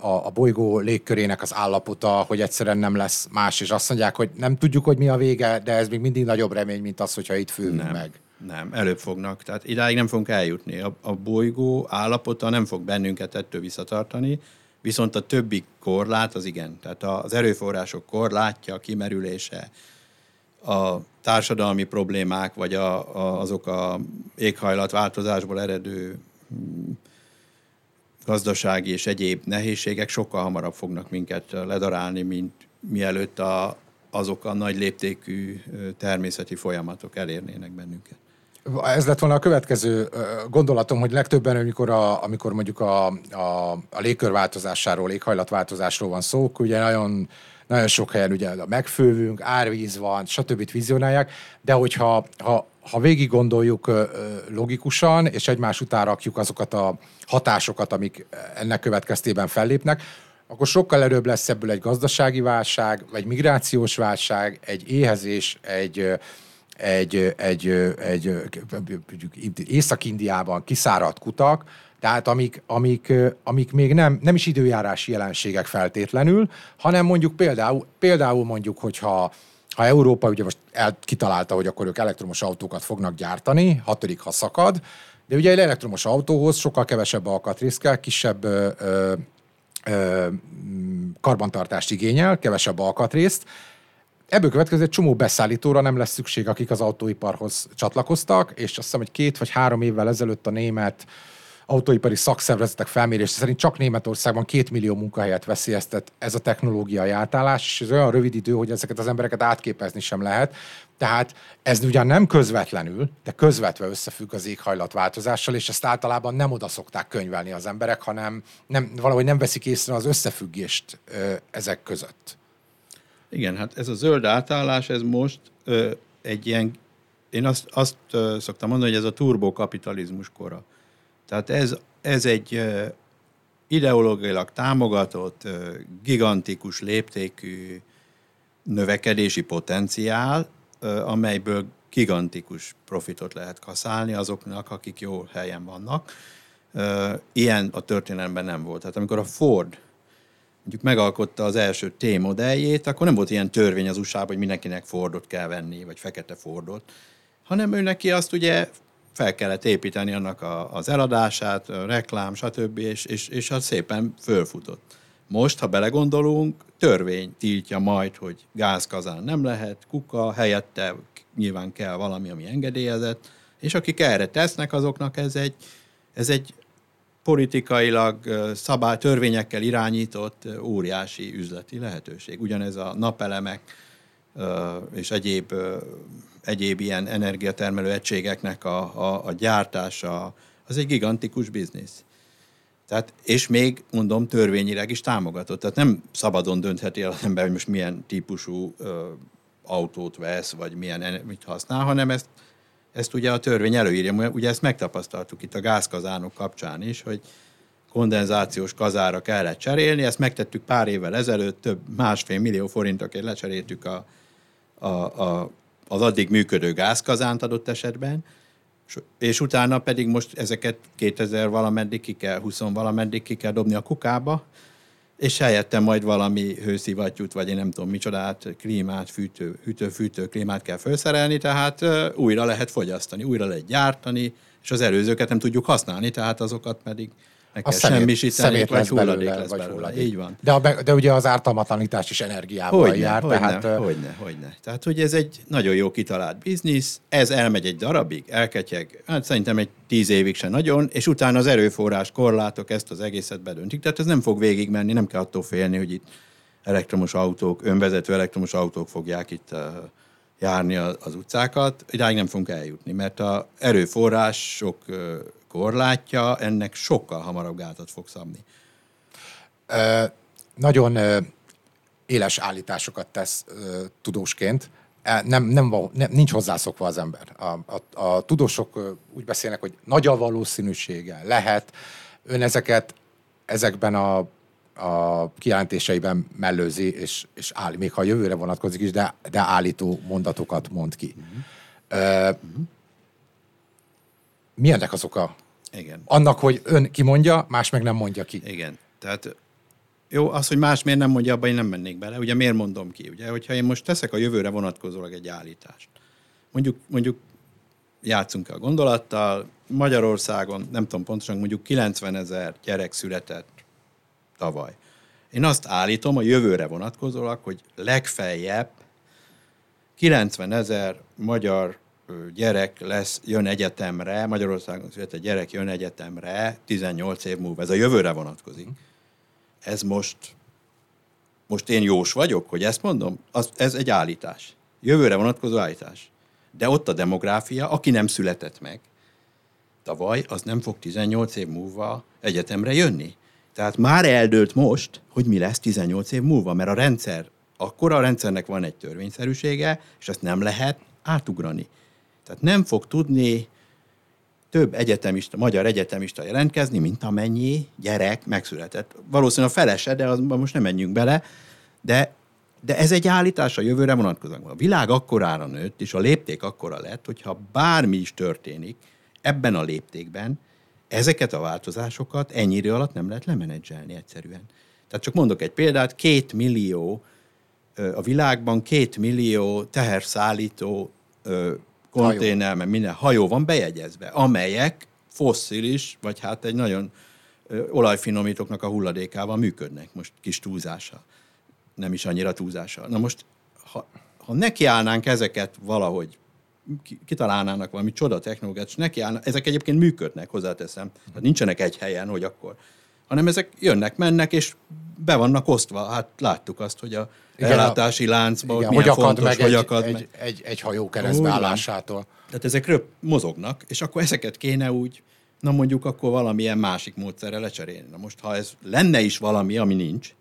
a bolygó légkörének az állapota, hogy egyszerűen nem lesz más, és azt mondják, hogy nem tudjuk, hogy mi a vége, de ez még mindig nagyobb remény, mint az, hogyha itt fülünk meg. Nem, előbb fognak. Tehát idáig nem fogunk eljutni. A bolygó állapota nem fog bennünket ettől visszatartani, viszont a többi korlát az igen. Tehát az erőforrások korlátja, a kimerülése, a társadalmi problémák, vagy azok a éghajlatváltozásból eredő gazdasági és egyéb nehézségek sokkal hamarabb fognak minket ledarálni, mint mielőtt azok a nagy léptékű természeti folyamatok elérnének bennünket. Ez lett volna a következő gondolatom, hogy legtöbben, amikor mondjuk a légkörváltozásáról, éghajlatváltozásról van szó, ugye nagyon sok helyen ugye megfővünk, árvíz van, stb. Vizionálják, de hogyha végig gondoljuk logikusan, és egymás után rakjuk azokat a hatásokat, amik ennek következtében fellépnek, akkor sokkal előbb lesz ebből egy gazdasági válság, egy migrációs válság, egy éhezés, egy Észak-Indiában kiszáradt kutak, tehát amik még nem is időjárási jelenségek feltétlenül, hanem mondjuk például mondjuk, hogyha Európa ugye most kitalálta, hogy akkor ők elektromos autókat fognak gyártani, hatodik, ha szakad, de ugye egy elektromos autóhoz sokkal kevesebb alkatrész kell, kisebb karbantartást igényel, kevesebb alkatrészt. Ebből következő egy csomó beszállítóra nem lesz szükség, akik az autóiparhoz csatlakoztak, és azt hiszem, hogy 2 vagy 3 évvel ezelőtt a német autóipari szakszervezetek felmérése szerint csak Németországban 2 millió munkahelyet veszélyeztet ez a technológiai átállás, és ez olyan rövid idő, hogy ezeket az embereket átképezni sem lehet. Tehát ez ugyan nem közvetlenül, de közvetve összefügg az éghajlatváltozással, és ezt általában nem oda szokták könyvelni az emberek, hanem valahogy nem veszik észre az összefüggést ezek között. Igen, hát ez a zöld átállás, ez most egy ilyen, én azt szoktam mondani, hogy ez a turbokapitalizmus kora. Tehát ez egy ideológiailag támogatott, gigantikus léptékű növekedési potenciál, amelyből gigantikus profitot lehet kaszálni azoknak, akik jó helyen vannak. Ilyen a történelemben nem volt. Tehát amikor a Ford mondjuk megalkotta az első T-modelljét, akkor nem volt ilyen törvény az USA-ban, hogy mindenkinek Fordot kell venni, vagy fekete Fordot, hanem ő neki azt ugye fel kellett építeni annak az eladását, a reklám, stb., és az szépen fölfutott. Most, ha belegondolunk, törvény tiltja majd, hogy gázkazán nem lehet, kuka, helyette nyilván kell valami, ami engedélyezett, és akik erre tesznek, azoknak ez egy politikailag törvényekkel irányított óriási üzleti lehetőség. Ugyanez a napelemek és egyéb ilyen energiatermelő egységeknek a gyártása, az egy gigantikus biznisz. Tehát, és még, mondom, törvényileg is támogatott. Tehát nem szabadon döntheti el az ember, hogy most milyen típusú autót vesz, vagy mit használ, hanem ezt ugye a törvény előírja. Ugye ezt megtapasztaltuk itt a gázkazánok kapcsán is, hogy kondenzációs kazára kellett cserélni, ezt megtettük pár évvel ezelőtt, több 1,5 millió forintokért lecseréltük az addig működő gázkazánt adott esetben, és utána pedig most ezeket 20 valameddig ki kell dobni a kukába, és helyette majd valami hőszivattyút, vagy én nem tudom micsodát, klímát, hűtő klímát kell felszerelni, tehát újra lehet fogyasztani, újra lehet gyártani, és az előzőket nem tudjuk használni, tehát azokat pedig a szemét lesz belőle, vagy hulladék. Így van. De ugye az ártalmatlanítás is energiával jár. Hogyne. Tehát, hogy ez egy nagyon jó kitalált biznisz, ez elmegy egy darabig, elketyeg, hát szerintem egy 10 évig se nagyon, és utána az erőforrás korlátok ezt az egészet bedöntik. Tehát ez nem fog végigmenni, nem kell attól félni, hogy itt elektromos autók, önvezető elektromos autók fogják itt járni az utcákat. Idáig nem fogunk eljutni, mert az erőforrások korlátja, ennek sokkal hamarabb gátat fog szabni. Nagyon éles állításokat tesz tudósként. Nincs hozzászokva az ember. A tudósok úgy beszélnek, hogy nagy a valószínűsége, lehet. Ön ezekben a a kijelentéseiben mellőzi, és áll, még ha jövőre vonatkozik is, de állító mondatokat mond ki. Mi ennek az oka? Igen. Annak, hogy ön kimondja, más meg nem mondja ki. Igen. Tehát jó, az, hogy más miért nem mondja, abban én nem mennék bele. Ugye miért mondom ki? Ugye, hogyha én most teszek a jövőre vonatkozólag egy állítást, mondjuk játszunk a gondolattal, Magyarországon, nem tudom pontosan, mondjuk 90 000 gyerek született tavaly. Én azt állítom a jövőre vonatkozólag, hogy legfeljebb 90 000 magyar gyerek jön egyetemre, Magyarországon született gyerek jön egyetemre 18 év múlva. Ez a jövőre vonatkozik. Ez most én jós vagyok, hogy ezt mondom? Ez egy állítás. Jövőre vonatkozó állítás. De ott a demográfia, aki nem született meg tavaly, az nem fog 18 év múlva egyetemre jönni. Tehát már eldőlt most, hogy mi lesz 18 év múlva, mert a rendszernek van egy törvényszerűsége, és ezt nem lehet átugrani. Tehát nem fog tudni több magyar egyetemista jelentkezni, mint amennyi gyerek megszületett. Valószínűleg a felese, de azonban most nem menjünk bele, de ez egy állítás a jövőre vonatkozóan. A világ akkorára nőtt, és a lépték akkora lett, hogyha bármi is történik ebben a léptékben, ezeket a változásokat ennyi idő alatt nem lehet lemenedzselni egyszerűen. Tehát csak mondok egy példát, 2 millió a világban 2 millió teherszállító konténer, mert minden hajó van bejegyezve, amelyek fosszilis, vagy hát egy nagyon olajfinomítóknak a hulladékával működnek, most kis túlzással, nem is annyira túlzással. Na most, ha nekiállnánk ezeket valahogy, kitalálnának valami csoda technológiát, és nekiállnak, ezek egyébként működnek, hozzáteszem, tehát nincsenek egy helyen, hogy akkor, hanem ezek jönnek, mennek, és be vannak osztva. Hát láttuk azt, hogy a ellátási láncban igen, milyen fontos, hogy akad meg. Egy hajó keresztbeállásától. Tehát ezek mozognak, és akkor ezeket kéne úgy, na mondjuk akkor valamilyen másik módszerrel lecserélni. Na most, ha ez lenne is valami, ami nincs,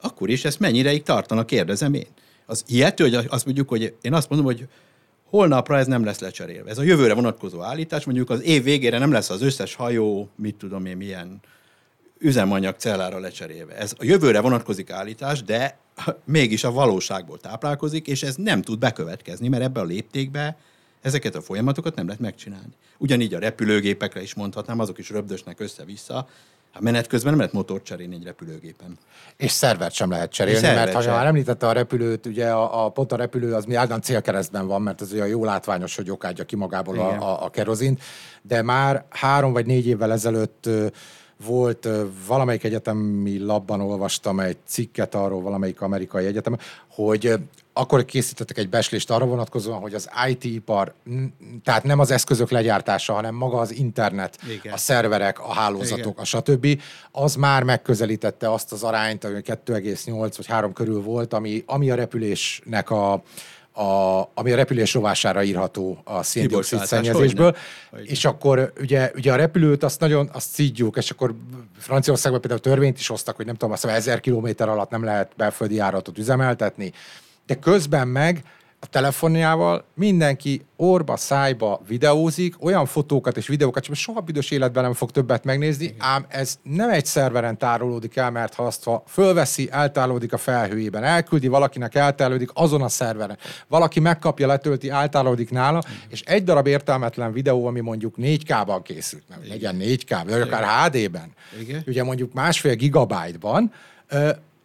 akkor is ezt mennyireig tartanak, kérdezem én. Az ilyető, hogy azt mondjuk, hogy én azt mondom, hogy holnapra ez nem lesz lecserélve. Ez a jövőre vonatkozó állítás, mondjuk az év végére nem lesz az összes hajó, mit tudom én, milyen üzemanyag cellára lecserélve. Ez a jövőre vonatkozik állítás, de mégis a valóságból táplálkozik, és ez nem tud bekövetkezni, mert ebbe a léptékbe ezeket a folyamatokat nem lehet megcsinálni. Ugyanígy a repülőgépekre is mondhatnám, azok is röbdösnek össze-vissza. A menet közben nem lehet motort cserélni egy repülőgépen. És szervert sem lehet cserélni, mert ha már említette a repülőt, ugye pont a repülő az mi állandóan célkeresztben van, mert az olyan jó látványos, hogy okádja ki magából a kerozint, de már 3 vagy 4 évvel ezelőtt volt, valamelyik egyetemi labban olvastam egy cikket arról, valamelyik amerikai egyetem, hogy akkor készítettek egy becslést arra vonatkozóan, hogy az IT-ipar, tehát nem az eszközök legyártása, hanem maga az internet, igen, a szerverek, a hálózatok, igen, a stb. Az már megközelítette azt az arányt, ami 2,8 vagy 3 körül volt, ami a repülésnek ami a repülés rovására írható a szén-dioxid szennyezésből, és akkor ugye a repülőt azt szídjuk, és akkor Franciaországban például törvényt is hoztak, hogy nem tudom, azt 1000 kilométer alatt nem lehet belföldi járatot üzemeltetni, de közben meg a telefonjával mindenki orba, szájba videózik, olyan fotókat és videókat, hogy soha büdös életben nem fog többet megnézni, igen, ám ez nem egy szerveren tárolódik el, mert ha azt fölveszi, eltárolódik a felhőjében, elküldi valakinek, eltárolódik azon a szerveren. Valaki megkapja, letölti, eltárolódik nála, igen, és egy darab értelmetlen videó, ami mondjuk 4K-ban készült, nem legyen 4K, vagy akár HD-ben, igen, ugye mondjuk 1,5 GB-ban,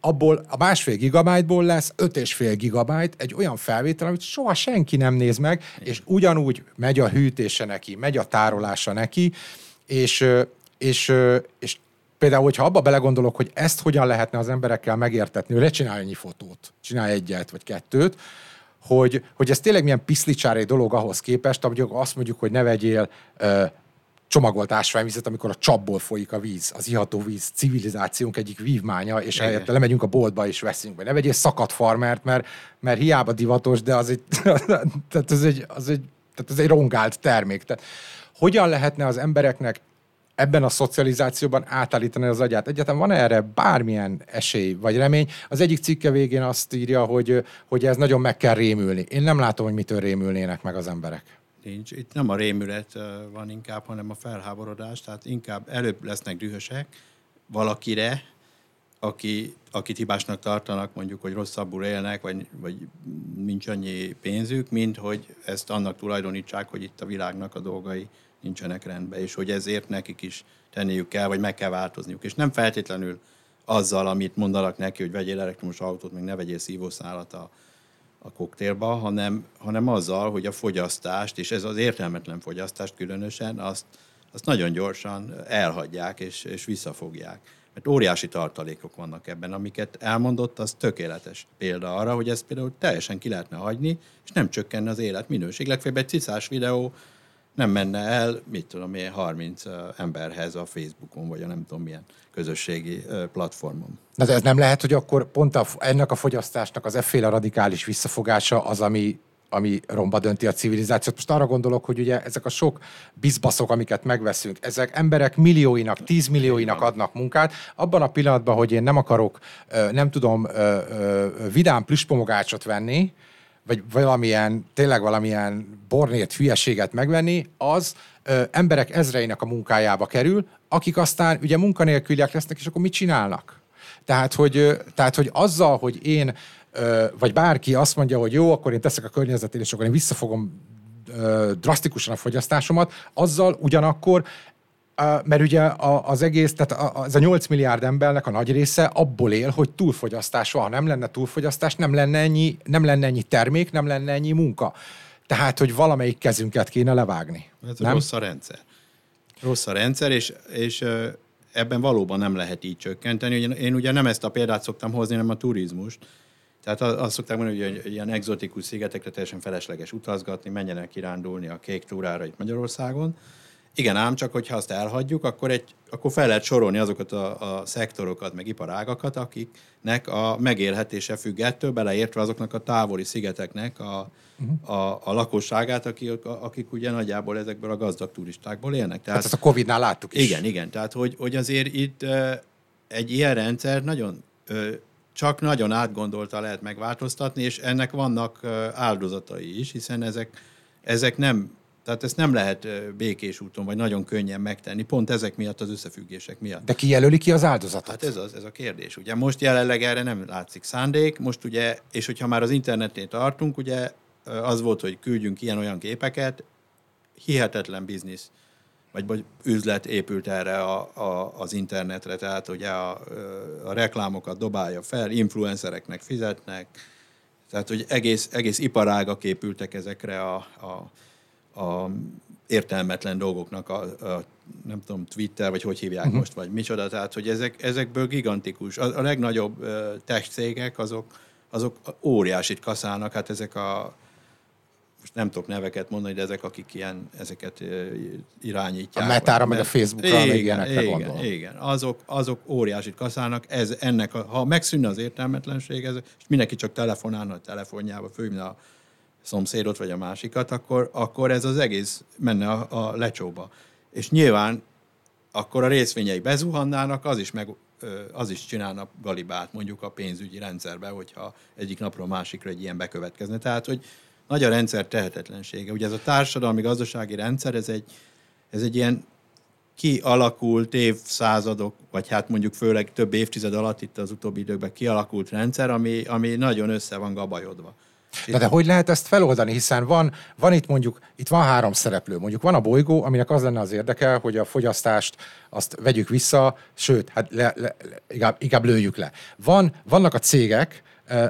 abból a 1,5 GB-ból lesz 5,5 GB egy olyan felvétel, amit soha senki nem néz meg, és ugyanúgy megy a hűtése neki, megy a tárolása neki, és például, hogyha abba belegondolok, hogy ezt hogyan lehetne az emberekkel megértetni, hogy lecsinálj ennyi fotót, csinálj 1-et vagy 2-t, hogy ez tényleg milyen piszlicsári dolog ahhoz képest, amikor azt mondjuk, hogy ne vegyél csomagolt ásványvizet, amikor a csapból folyik a víz, az iható víz, civilizációnk egyik vívmánya, és helyette lemegyünk a boltba és veszünk be. Ne vegyél szakadt farmert, mert hiába divatos, de az egy rongált termék. Tehát, hogyan lehetne az embereknek ebben a szocializációban átállítani az agyát? Egyáltalán van erre bármilyen esély vagy remény? Az egyik cikke végén azt írja, hogy ez nagyon meg kell rémülni. Én nem látom, hogy mitől rémülnének meg az emberek. Nincs. Itt nem a rémület van inkább, hanem a felháborodás, tehát inkább előbb lesznek dühösek valakire, akit hibásnak tartanak, mondjuk, hogy rosszabbul élnek, vagy nincs annyi pénzük, mint hogy ezt annak tulajdonítsák, hogy itt a világnak a dolgai nincsenek rendben, és hogy ezért nekik is tenniük kell, vagy meg kell változniuk. És nem feltétlenül azzal, amit mondanak neki, hogy vegyél elektromos autót, meg ne vegyél szívószálat a koktélba, hanem azzal, hogy a fogyasztást, és ez az értelmetlen fogyasztást különösen, azt nagyon gyorsan elhagyják és visszafogják. Mert óriási tartalékok vannak ebben, amiket elmondott, az tökéletes példa arra, hogy ezt például teljesen ki lehetne hagyni, és nem csökkenne az életminőség. Legfeljebb egy cicás videó nem menne el, 30 emberhez a Facebookon, vagy a nem tudom milyen közösségi platformon. Na de ez nem lehet, hogy akkor pont ennek a fogyasztásnak az efféle radikális visszafogása az, ami romba dönti a civilizációt. Most arra gondolok, hogy ugye ezek a sok bizbaszok, amiket megveszünk, ezek emberek millióinak, 10 millióinak adnak munkát. Abban a pillanatban, hogy én nem akarok, nem tudom, vidám plüsspomogácsot venni, vagy valamilyen bornét hülyeséget megvenni, az emberek ezreinek a munkájába kerül, akik aztán ugye munkanélküliek lesznek, és akkor mit csinálnak? Tehát, hogy azzal, hogy én vagy bárki azt mondja, hogy jó, akkor én teszek a környezetért, és akkor én visszafogom drasztikusan a fogyasztásomat, azzal ugyanakkor, mert ugye az egész, tehát az a 8 milliárd embernek a nagy része abból él, hogy túlfogyasztás van. Ha nem lenne túlfogyasztás, nem lenne ennyi termék, nem lenne ennyi munka. Tehát, hogy valamelyik kezünket kéne levágni. Ez rossz a rendszer. Rossz a rendszer, és ebben valóban nem lehet így csökkenteni. Én ugye nem ezt a példát szoktam hozni, hanem a turizmust. Tehát azt szokták mondani, hogy ilyen egzotikus szigetekre teljesen felesleges utazgatni, menjenek kirándulni a kék túrára itt Magyarországon. Igen ám, csak hogyha azt elhagyjuk, akkor fel lehet sorolni azokat a szektorokat, meg iparágakat, akiknek a megélhetése függ ettől, beleértve azoknak a távoli szigeteknek a lakosságát, akik ugye nagyjából ezekből a gazdag turistákból élnek. Tehát ezt a Covid-nál láttuk is. Igen. Tehát, hogy azért itt egy ilyen rendszer csak nagyon átgondolta lehet megváltoztatni, és ennek vannak áldozatai is, hiszen ezek nem, tehát ezt nem lehet békés úton, vagy nagyon könnyen megtenni, pont ezek miatt, az összefüggések miatt. De ki jelöli ki az áldozatot? Hát ez a kérdés. Ugye most jelenleg erre nem látszik szándék, most ugye, és hogyha már az internetnél tartunk, ugye az volt, hogy küldjünk ilyen-olyan képeket, hihetetlen biznisz, vagy üzlet épült erre az internetre, tehát ugye a reklámokat dobálja fel, influencereknek fizetnek, tehát hogy egész iparágak épültek ezekre a értelmetlen dolgoknak, nem tudom, Twitter, vagy hogy hívják most, vagy micsoda, tehát hogy ezekből gigantikus, a legnagyobb tech cégek, azok óriásit kaszálnak, hát ezek most nem tudok neveket mondani, de ezek, akik ezeket irányítják. A Metára, meg a Facebookra, meg ilyenekre gondolom. Igen, azok óriásit kaszálnak. Ha megszűnne az értelmetlenség, és mindenki csak telefonálna a telefonjába, főleg a szomszédot, vagy a másikat, akkor ez az egész menne a lecsóba. És nyilván akkor a részvényei bezuhannának, az is csinálna galibát mondjuk a pénzügyi rendszerben, hogyha egyik napról másikra egy ilyen bekövetkezne. Tehát, hogy nagy a rendszer tehetetlensége. Ugye ez a társadalmi-gazdasági rendszer, ez egy ilyen kialakult évszázadok, vagy hát mondjuk főleg több évtized alatt itt az utóbbi időkben kialakult rendszer, ami nagyon össze van gabajodva. De hogy lehet ezt feloldani? Hiszen van itt mondjuk, itt van három szereplő. Mondjuk van a bolygó, aminek az lenne az érdeke, hogy a fogyasztást azt vegyük vissza, sőt, hát inkább lőjük le. Vannak a cégek,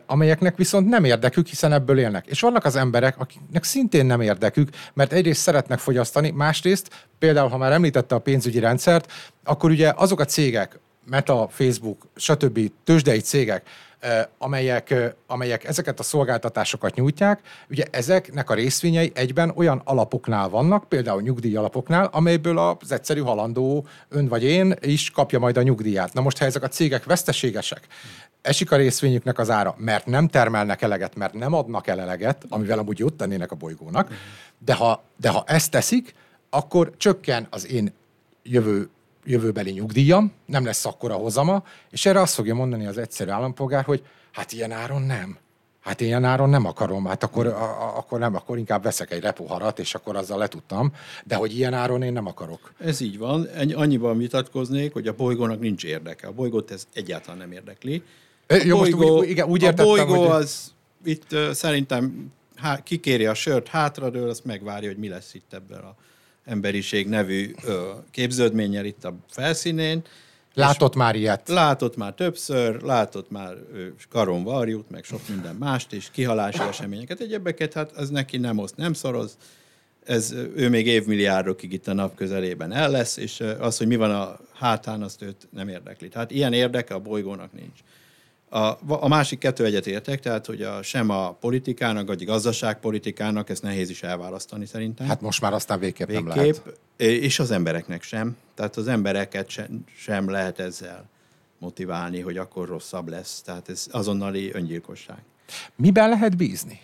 amelyeknek viszont nem érdekük, hiszen ebből élnek. És vannak az emberek, akiknek szintén nem érdekük, mert egyrészt szeretnek fogyasztani, másrészt, például ha már említette a pénzügyi rendszert, akkor ugye azok a cégek, Meta, Facebook, stb. Tőzsdei cégek, amelyek ezeket a szolgáltatásokat nyújtják, ugye ezeknek a részvényei egyben olyan alapoknál vannak, például nyugdíjalapoknál, amelyből az egyszerű halandó ön vagy én is kapja majd a nyugdíját. Na most, ha ezek a cégek veszteségesek, esik a részvényüknek az ára, mert nem termelnek eleget, mert nem adnak el eleget, amivel amúgy jót tennének a bolygónak, de ha ezt teszik, akkor csökken az én jövőbeli nyugdíjam, nem lesz akkora hozama, és erre azt fogja mondani az egyszerű állampolgár, hogy hát ilyen áron nem. Hát én ilyen áron nem akarom, hát akkor nem, akkor inkább veszek egy repoharat, és akkor azzal letudtam, de hogy ilyen áron én nem akarok. Ez így van, annyiban vitatkoznék, hogy a bolygónak nincs érdeke. A bolygót ez egyáltalán nem érdekli. A bolygó itt szerintem kikéri a sört, hátradől, azt megvárja, hogy mi lesz itt ebben az emberiség nevű képződménnyel itt a felszínén. Látott már ilyet. Látott már többször, látott már karonvarjút, meg sok minden mást, és kihalási eseményeket. Egyebeket, hát ez neki nem oszt, nem szoroz. Ő még évmilliárdokig itt a nap közelében el lesz, és az, hogy mi van a hátán, azt őt nem érdekli. Tehát ilyen érdeke a bolygónak nincs. A másik kettő egyet értek, tehát hogy sem a politikának, vagy a gazdaságpolitikának, ezt nehéz is elválasztani szerintem. Hát most már aztán végképp nem lehet. És az embereknek sem. Tehát az embereket sem lehet ezzel motiválni, hogy akkor rosszabb lesz. Tehát ez azonnali öngyilkosság. Miben lehet bízni?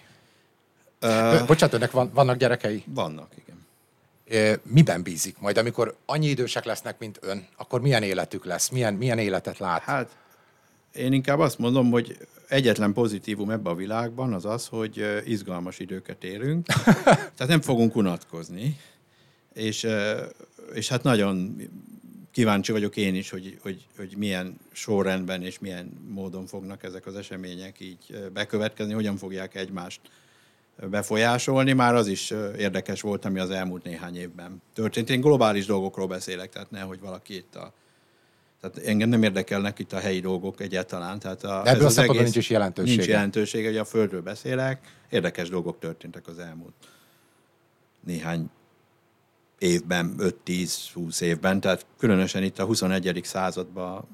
Bocsánat, önnek vannak gyerekei? Vannak, igen. Miben bízik majd? Amikor annyi idősek lesznek, mint ön, akkor milyen életük lesz? Milyen életet lát? Hát, én inkább azt mondom, hogy egyetlen pozitívum ebben a világban az az, hogy izgalmas időket élünk, tehát nem fogunk unatkozni, és hát nagyon kíváncsi vagyok én is, hogy milyen sorrendben és milyen módon fognak ezek az események így bekövetkezni, hogyan fogják egymást befolyásolni. Már az is érdekes volt, ami az elmúlt néhány évben történt. Én globális dolgokról beszélek, tehát nehogy valaki Tehát engem nem érdekelnek itt a helyi dolgok egyáltalán. Tehát ebből az egész nincs is jelentősége. Nincs jelentősége, hogy a Földről beszélek. Érdekes dolgok történtek az elmúlt néhány évben, 5-10-20 évben. Tehát különösen itt a 21. században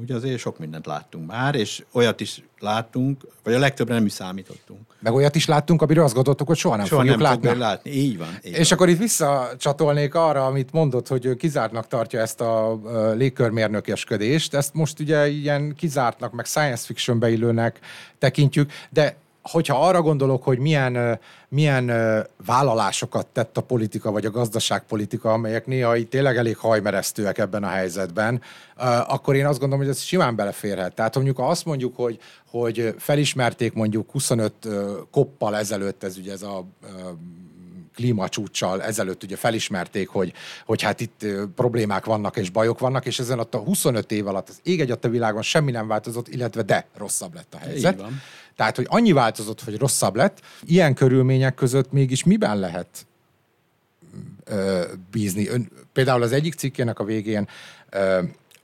úgy azért sok mindent láttunk már, és olyat is láttunk, vagy a legtöbbre nem is számítottunk. Meg olyat is láttunk, amiről azt gondoltuk, hogy soha nem fogjuk látni. Így van. Így van. Akkor itt visszacsatolnék arra, amit mondott, hogy kizártnak tartja ezt a légkörmérnökesködést. Ezt most ugye ilyen kizártnak, meg science fictionbe illőnek tekintjük, de hogyha arra gondolok, hogy milyen vállalásokat tett a politika, vagy a gazdaságpolitika, amelyek néha így tényleg elég hajmeresztőek ebben a helyzetben, akkor én azt gondolom, hogy ez simán beleférhet. Tehát mondjuk, ha azt mondjuk, hogy felismerték mondjuk 25 koppal ezelőtt, ez a klímacsúccsal ezelőtt ugye felismerték, hogy hát itt problémák vannak és bajok vannak, és ezen a 25 év alatt az ég egyatta világon semmi nem változott, illetve de rosszabb lett a helyzet. Tehát, hogy annyi változott, hogy rosszabb lett, ilyen körülmények között mégis miben lehet bízni? Ön, például az egyik cikkének a végén,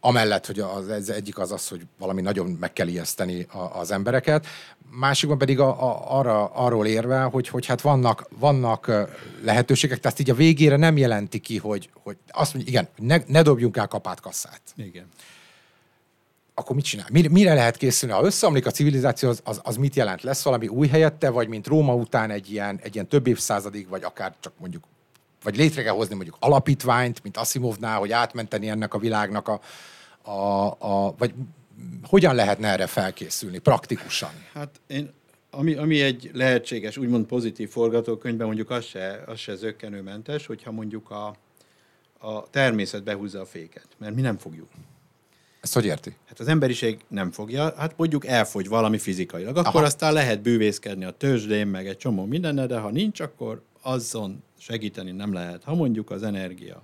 amellett, hogy az egyik az, hogy valami nagyon meg kell ijeszteni az embereket, másikban pedig arról érve, hogy hát vannak lehetőségek, tehát így a végére nem jelenti ki, hogy azt mondja, igen, ne dobjunk el kapát kasszát. Igen. Akkor mit csinál? Mire lehet készülni? Ha összeomlik a civilizáció, az mit jelent? Lesz valami új helyette, vagy mint Róma után egy ilyen több évszázadig, vagy akár csak mondjuk, vagy létre kell hozni mondjuk alapítványt, mint Asimovnál, hogy átmenteni ennek a világnak vagy hogyan lehetne erre felkészülni praktikusan? Hát én, ami egy lehetséges, úgymond pozitív forgatókönyvben mondjuk az se zökkenőmentes, hogyha mondjuk a természet behúzza a féket, mert mi nem fogjuk. Ezt hogy érti? Hát az emberiség nem fogja, hát mondjuk elfogy valami fizikailag. Akkor aztán lehet bűvészkedni a tőzsdén, meg egy csomó mindenne, de ha nincs, akkor azon segíteni nem lehet. Ha mondjuk az energia,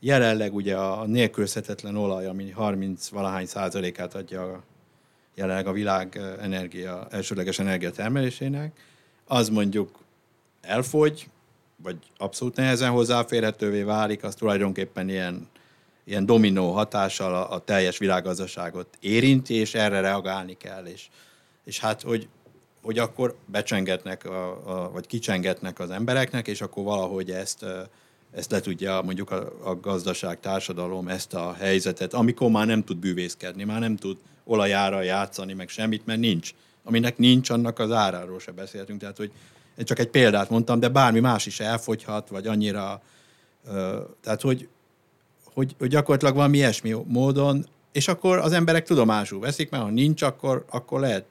jelenleg ugye a nélkülözhetetlen olaj, ami 30% adja jelenleg a világ elsődleges energiatermelésének, az mondjuk elfogy, vagy abszolút nehezen hozzáférhetővé válik, az tulajdonképpen ilyen dominó hatással a teljes világgazdaságot érinti, és erre reagálni kell. És hát, hogy akkor becsengetnek, vagy kicsengetnek az embereknek, és akkor valahogy ezt le tudja mondjuk a gazdaság, társadalom ezt a helyzetet, amikor már nem tud bűvészkedni, már nem tud olajára játszani, meg semmit, mert nincs. Aminek nincs, annak az áráról se beszéltünk. Tehát, hogy én csak egy példát mondtam, de bármi más is elfogyhat, vagy annyira... Tehát, hogy gyakorlatilag valami ilyesmi módon, és akkor az emberek tudomásul veszik, mert ha nincs, akkor lehet,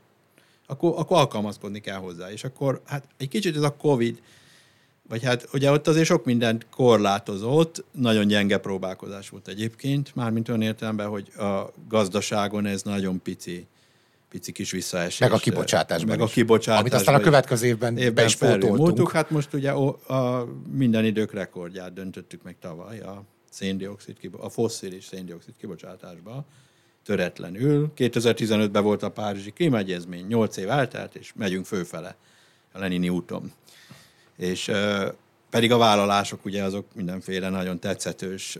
akkor alkalmazkodni kell hozzá. És akkor hát egy kicsit ez a COVID, vagy hát ugye ott azért sok mindent korlátozott, nagyon gyenge próbálkozás volt egyébként, mármint olyan értelemben, hogy a gazdaságon ez nagyon pici pici kis visszaesés. Meg a kibocsátásban is. Amit aztán a következő évben is pótoltunk. Hát most ugye a minden idők rekordját döntöttük meg tavaly a fosszilis széndioxid kibocsátásba töretlenül. 2015-ben volt a Párizsi Klímaegyezmény, 8 év eltelt, és megyünk fölfele a Lenini úton. És pedig a vállalások ugye azok mindenféle nagyon tetszetős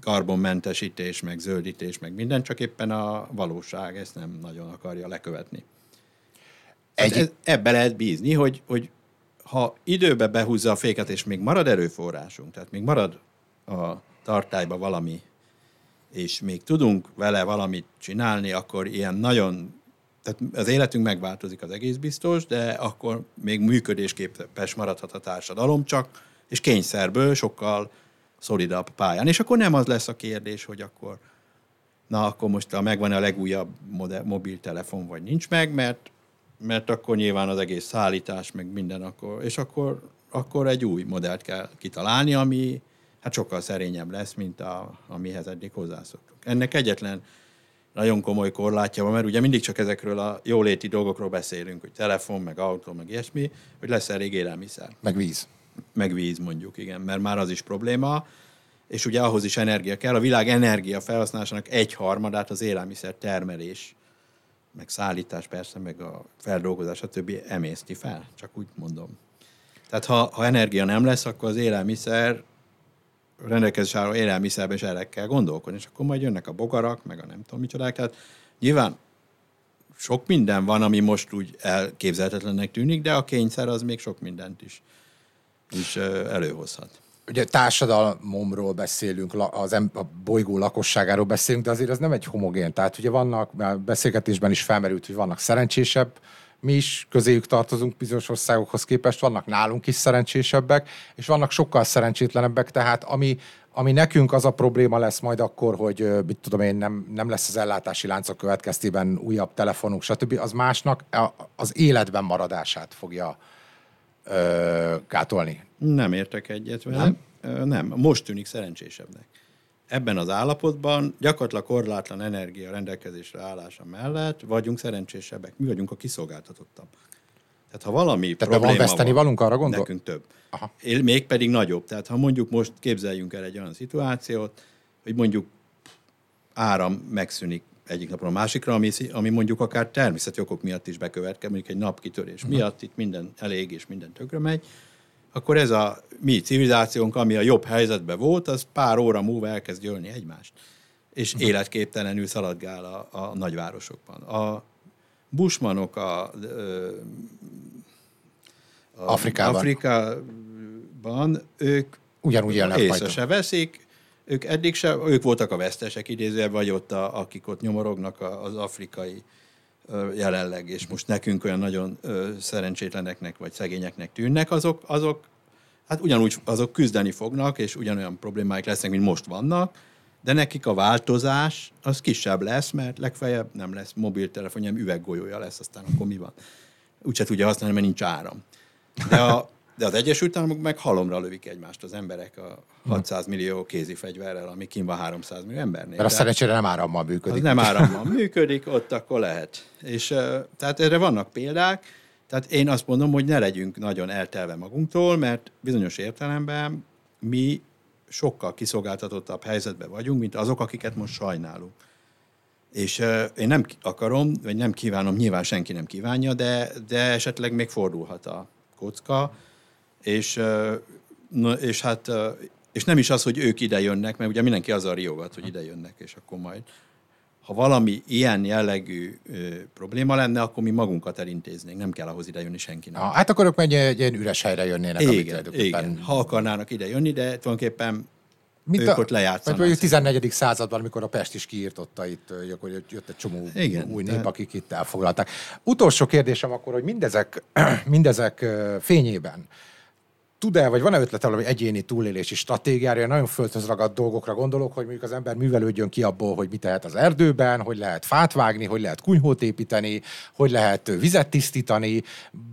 karbonmentesítés, meg zöldítés, meg minden, csak éppen a valóság ezt nem nagyon akarja lekövetni. Ebbe lehet bízni, hogy ha időbe behúzza a féket, és még marad erőforrásunk, tehát még marad a tartályba valami, és még tudunk vele valamit csinálni, akkor ilyen nagyon, tehát az életünk megváltozik, az egész biztos, de akkor még működésképes maradhat a társadalom csak, és kényszerből sokkal szolidabb pályán. És akkor nem az lesz a kérdés, hogy akkor most megvan a legújabb mobiltelefon, vagy nincs meg, mert akkor nyilván az egész szállítás, meg minden akkor egy új modellt kell kitalálni, ami hát sokkal szerényebb lesz, mint amihez eddig hozzászoktuk. Ennek egyetlen nagyon komoly korlátja van, mert ugye mindig csak ezekről a jóléti dolgokról beszélünk, hogy telefon, meg autó, meg ilyesmi, hogy lesz elég élelmiszer. Meg víz mondjuk, igen, mert már az is probléma, és ugye ahhoz is energia kell. A világ energia felhasználásának 1/3 az élelmiszer termelés, meg szállítás persze, meg a feldolgozás, a többi emészti fel, csak úgy mondom. Tehát ha energia nem lesz, akkor az élelmiszer, rendelkezés álló élelmiszerben is erre kell gondolkodni, és akkor majd jönnek a bogarak, meg a nem tudom micsodák. Tehát nyilván sok minden van, ami most úgy elképzelhetetlennek tűnik, de a kényszer az még sok mindent is előhozhat. Ugye társadalomról beszélünk, a bolygó lakosságáról beszélünk, de azért az nem egy homogén. Tehát ugye vannak, a beszélgetésben is felmerült, hogy vannak szerencsésebb, mi is közéjük tartozunk bizonyos országokhoz képest, vannak nálunk is szerencsésebbek, és vannak sokkal szerencsétlenebbek, tehát ami nekünk az a probléma lesz majd akkor, hogy mit tudom én, nem lesz az ellátási láncok következtében újabb telefonunk, stb. Az másnak az életben maradását fogja gátolni. Nem értek egyet vele. Nem, most tűnik szerencsésebbnek. Ebben az állapotban gyakorlatilag korlátlan energia rendelkezésre állása mellett vagyunk szerencsésebbek. Mi vagyunk a kiszolgáltatottabbak. Tehát ha valami probléma vesztenivalónk, arra gondol? Nekünk több. Aha. Mégpedig nagyobb. Tehát ha mondjuk most képzeljünk el egy olyan szituációt, hogy mondjuk áram megszűnik egyik napról a másikra, ami mondjuk akár természeti okok miatt is bekövetkezik, mondjuk egy napkitörés miatt, itt minden elég és minden tökre megy, akkor ez a mi civilizációnk, ami a jobb helyzetben volt, az pár óra múlva elkezd gyölni egymást, és életképtelenül szaladgál a nagyvárosokban. A busmanok Afrikában ők ugyanúgy észre se veszik, ők voltak a vesztesek idézőjel, vagy ott, akik ott nyomorognak az afrikai jelenleg, és most nekünk olyan nagyon szerencsétleneknek vagy szegényeknek tűnnek, azok hát ugyanúgy azok küzdeni fognak, és ugyanolyan problémáik lesznek, mint most vannak, de nekik a változás az kisebb lesz, mert legfeljebb nem lesz mobiltelefonja, üveggolyója lesz, aztán akkor mi van? Úgyse tudja használni, mert nincs áram. De az Egyesült Államok meg halomra lövik egymást az emberek a 600 millió kézifegyverrel, ami kint van 300 millió embernél. Mert a szerencsére nem árammal működik. Nem árammal működik, ott akkor lehet. És tehát erre vannak példák. Tehát én azt mondom, hogy ne legyünk nagyon eltelve magunktól, mert bizonyos értelemben mi sokkal kiszolgáltatottabb helyzetben vagyunk, mint azok, akiket most sajnálunk. És én nem akarom, vagy nem kívánom, nyilván senki nem kívánja, de esetleg még fordulhat a kocka, és nem is az, hogy ők ide jönnek, mert ugye mindenki azzal riogat, hogy ide jönnek, és akkor majd. Ha valami ilyen jellegű probléma lenne, akkor mi magunkat elintéznénk, nem kell ahhoz ide jönni senkinek. Hát akkor ők meg egy ilyen üres helyre jönnének. Igen, ha akarnának ide jönni, de tulajdonképpen ők ott lejátszanak. Vagy a 14. században, amikor a Pest is kiirtotta itt, hogy jött egy csomó új nép, akik itt elfoglalták. Utolsó kérdésem akkor, hogy mindezek fényében tud-e, vagy van-e ötlete valami egyéni túlélési stratégiára? Én nagyon földhöz ragadt dolgokra gondolok, hogy mondjuk az ember művelődjön ki abból, hogy mit tehet az erdőben, hogy lehet fát vágni, hogy lehet kunyhót építeni, hogy lehet vizet tisztítani,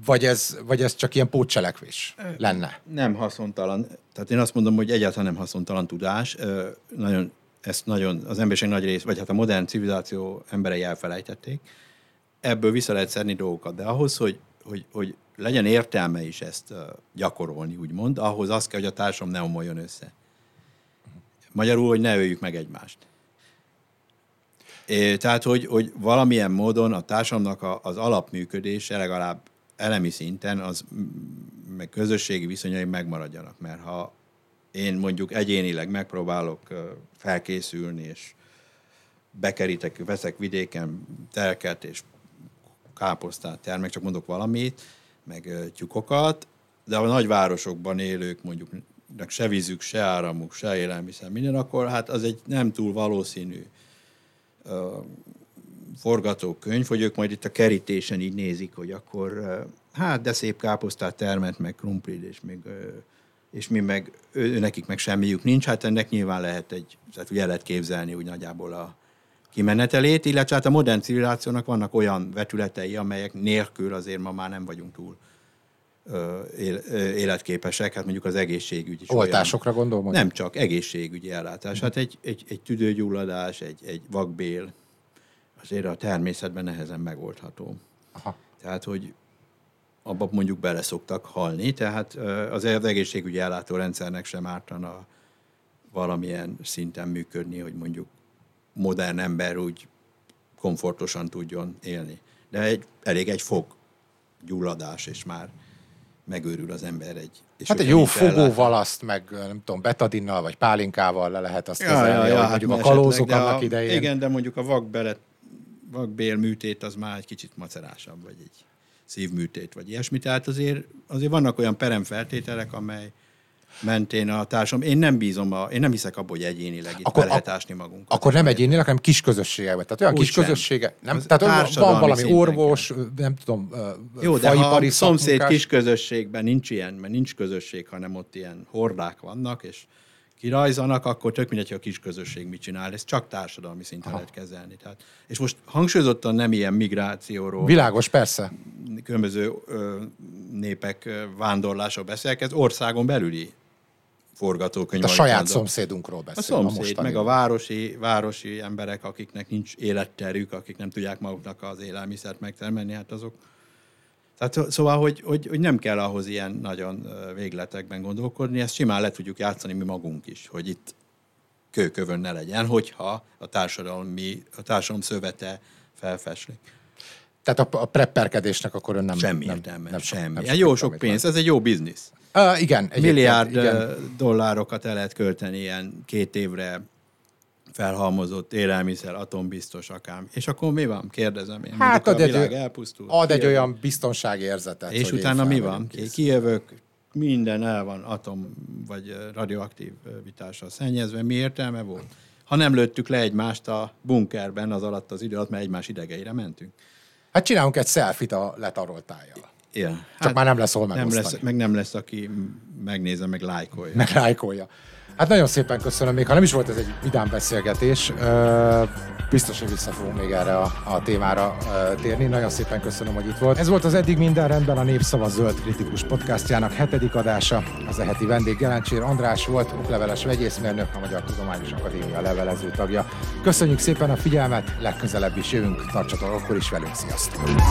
vagy ez csak ilyen pótcselekvés lenne? Nem haszontalan. Tehát én azt mondom, hogy egyáltalán nem haszontalan tudás. Nagyon ezt nagyon, az emberiség nagy rész, vagy hát a modern civilizáció emberei elfelejtették. Ebből vissza lehet szedni dolgokat, de ahhoz, hogy legyen értelme is ezt gyakorolni, úgymond, ahhoz az kell, hogy a társadalom ne omoljon össze. Magyarul, hogy ne öljük meg egymást. Tehát, hogy valamilyen módon a társadalomnak az alapműködése legalább elemi szinten az meg közösségi viszonyai megmaradjanak, mert ha én mondjuk egyénileg megpróbálok felkészülni, és bekerítek, veszek vidéken telket és káposztát termek, csak mondok valamit, meg tyúkokat, de a nagyvárosokban élők mondjuk se vízük, se áramuk, se élelmiszer, minden, akkor hát az egy nem túl valószínű forgatókönyv, hogy ők majd itt a kerítésen így nézik, hogy akkor hát de szép káposztát termelt, meg krumplit, és mi meg, nekik meg semmiük nincs, hát ennek nyilván lehet tehát ugye lehet képzelni úgy nagyjából a kimenetelét, illetve hát a modern civilizációnak vannak olyan vetületei, amelyek nélkül azért ma már nem vagyunk túl életképesek, hát mondjuk az egészségügy is. Oltásokra olyan, gondolom? Nem csak, egészségügyi ellátás. Hát egy tüdőgyulladás, egy vakbél azért a természetben nehezen megoldható. Aha. Tehát, hogy abban mondjuk bele szoktak halni, tehát az egészségügyi ellátórendszernek sem ártana valamilyen szinten működni, hogy mondjuk modern ember úgy komfortosan tudjon élni. De elég egy fog gyulladás, és már megőrül az ember egy... És hát egy jó fogóval azt meg, nem tudom, betadinnal vagy pálinkával le lehet azt kezelni, hogy mondjuk a kalózok annak idején. Igen, de mondjuk a vakbélműtét az már egy kicsit macerásabb, vagy egy szívműtét, vagy ilyesmi. Tehát azért vannak olyan peremfeltételek, amely mentén a társam. Én nem bízom, én nem hiszek abban, hogy egyénileg itt be lehet ásni magunkat. Akkor nem egyénileg, hanem kisközösségekben. Tehát olyan kisközössége, nem, tehát van valami orvos, nem tudom, jó, de ha a szomszéd kisközösségben nincs ilyen, mert nincs közösség, hanem ott ilyen hordák vannak, és kirajzanak, akkor tök mindegy, hogy a kisközösség mit csinál. Ez csak társadalmi szinten lehet kezelni. Tehát, és most hangsúlyozottan nem ilyen migrációról. Világos, persze. Különböző népek vándorlásról beszélek, ez országon belüli forgatókönyv. A saját szomszédunkról beszél. A szomszéd, meg a városi emberek, akiknek nincs életterük, akik nem tudják maguknak az élelmiszert megtermelni, hát azok. Tehát, szóval, hogy nem kell ahhoz ilyen nagyon végletekben gondolkodni, ezt simán le tudjuk játszani mi magunk is, hogy itt kőkövön ne legyen, hogyha a társadalom szövete felfeslik. Tehát a prepperkedésnek akkor ön nem... Semmi értelme, semmi. Jó sok pénz, ez egy jó biznisz. Igen. Milliárd dollárokat el lehet költeni ilyen 2 évre felhalmozott élelmiszer, atombiztos akár. És akkor mi van? Kérdezem én. Hát a világ elpusztul. Ad egy olyan biztonságérzetet. És utána mi van? Kijövök, minden el van atom vagy radioaktív vitással szennyezve. Mi értelme volt? Ha nem lőttük le egymást a bunkerben az alatt az idő alatt, mert egymás idegeire mentünk. Hát csinálunk egy selfie-t a letarolt tájjal. Yeah. Csak hát már nem lesz hol megosztani. Nem lesz, aki megnézze, meg lájkolja. Hát nagyon szépen köszönöm, még ha nem is volt ez egy vidám beszélgetés, biztos, hogy vissza fogunk még erre a témára térni. Nagyon szépen köszönöm, hogy itt volt. Ez volt az Eddig minden rendben, a Népszava Zöld kritikus podcastjának 7. adása. Az eheti vendég Gelencsér András volt, okleveles vegyészmérnök, a Magyar Tudományos Akadémia levelező tagja. Köszönjük szépen a figyelmet, legközelebb is jövünk, tartsatok akkor is velünk, sziasztok!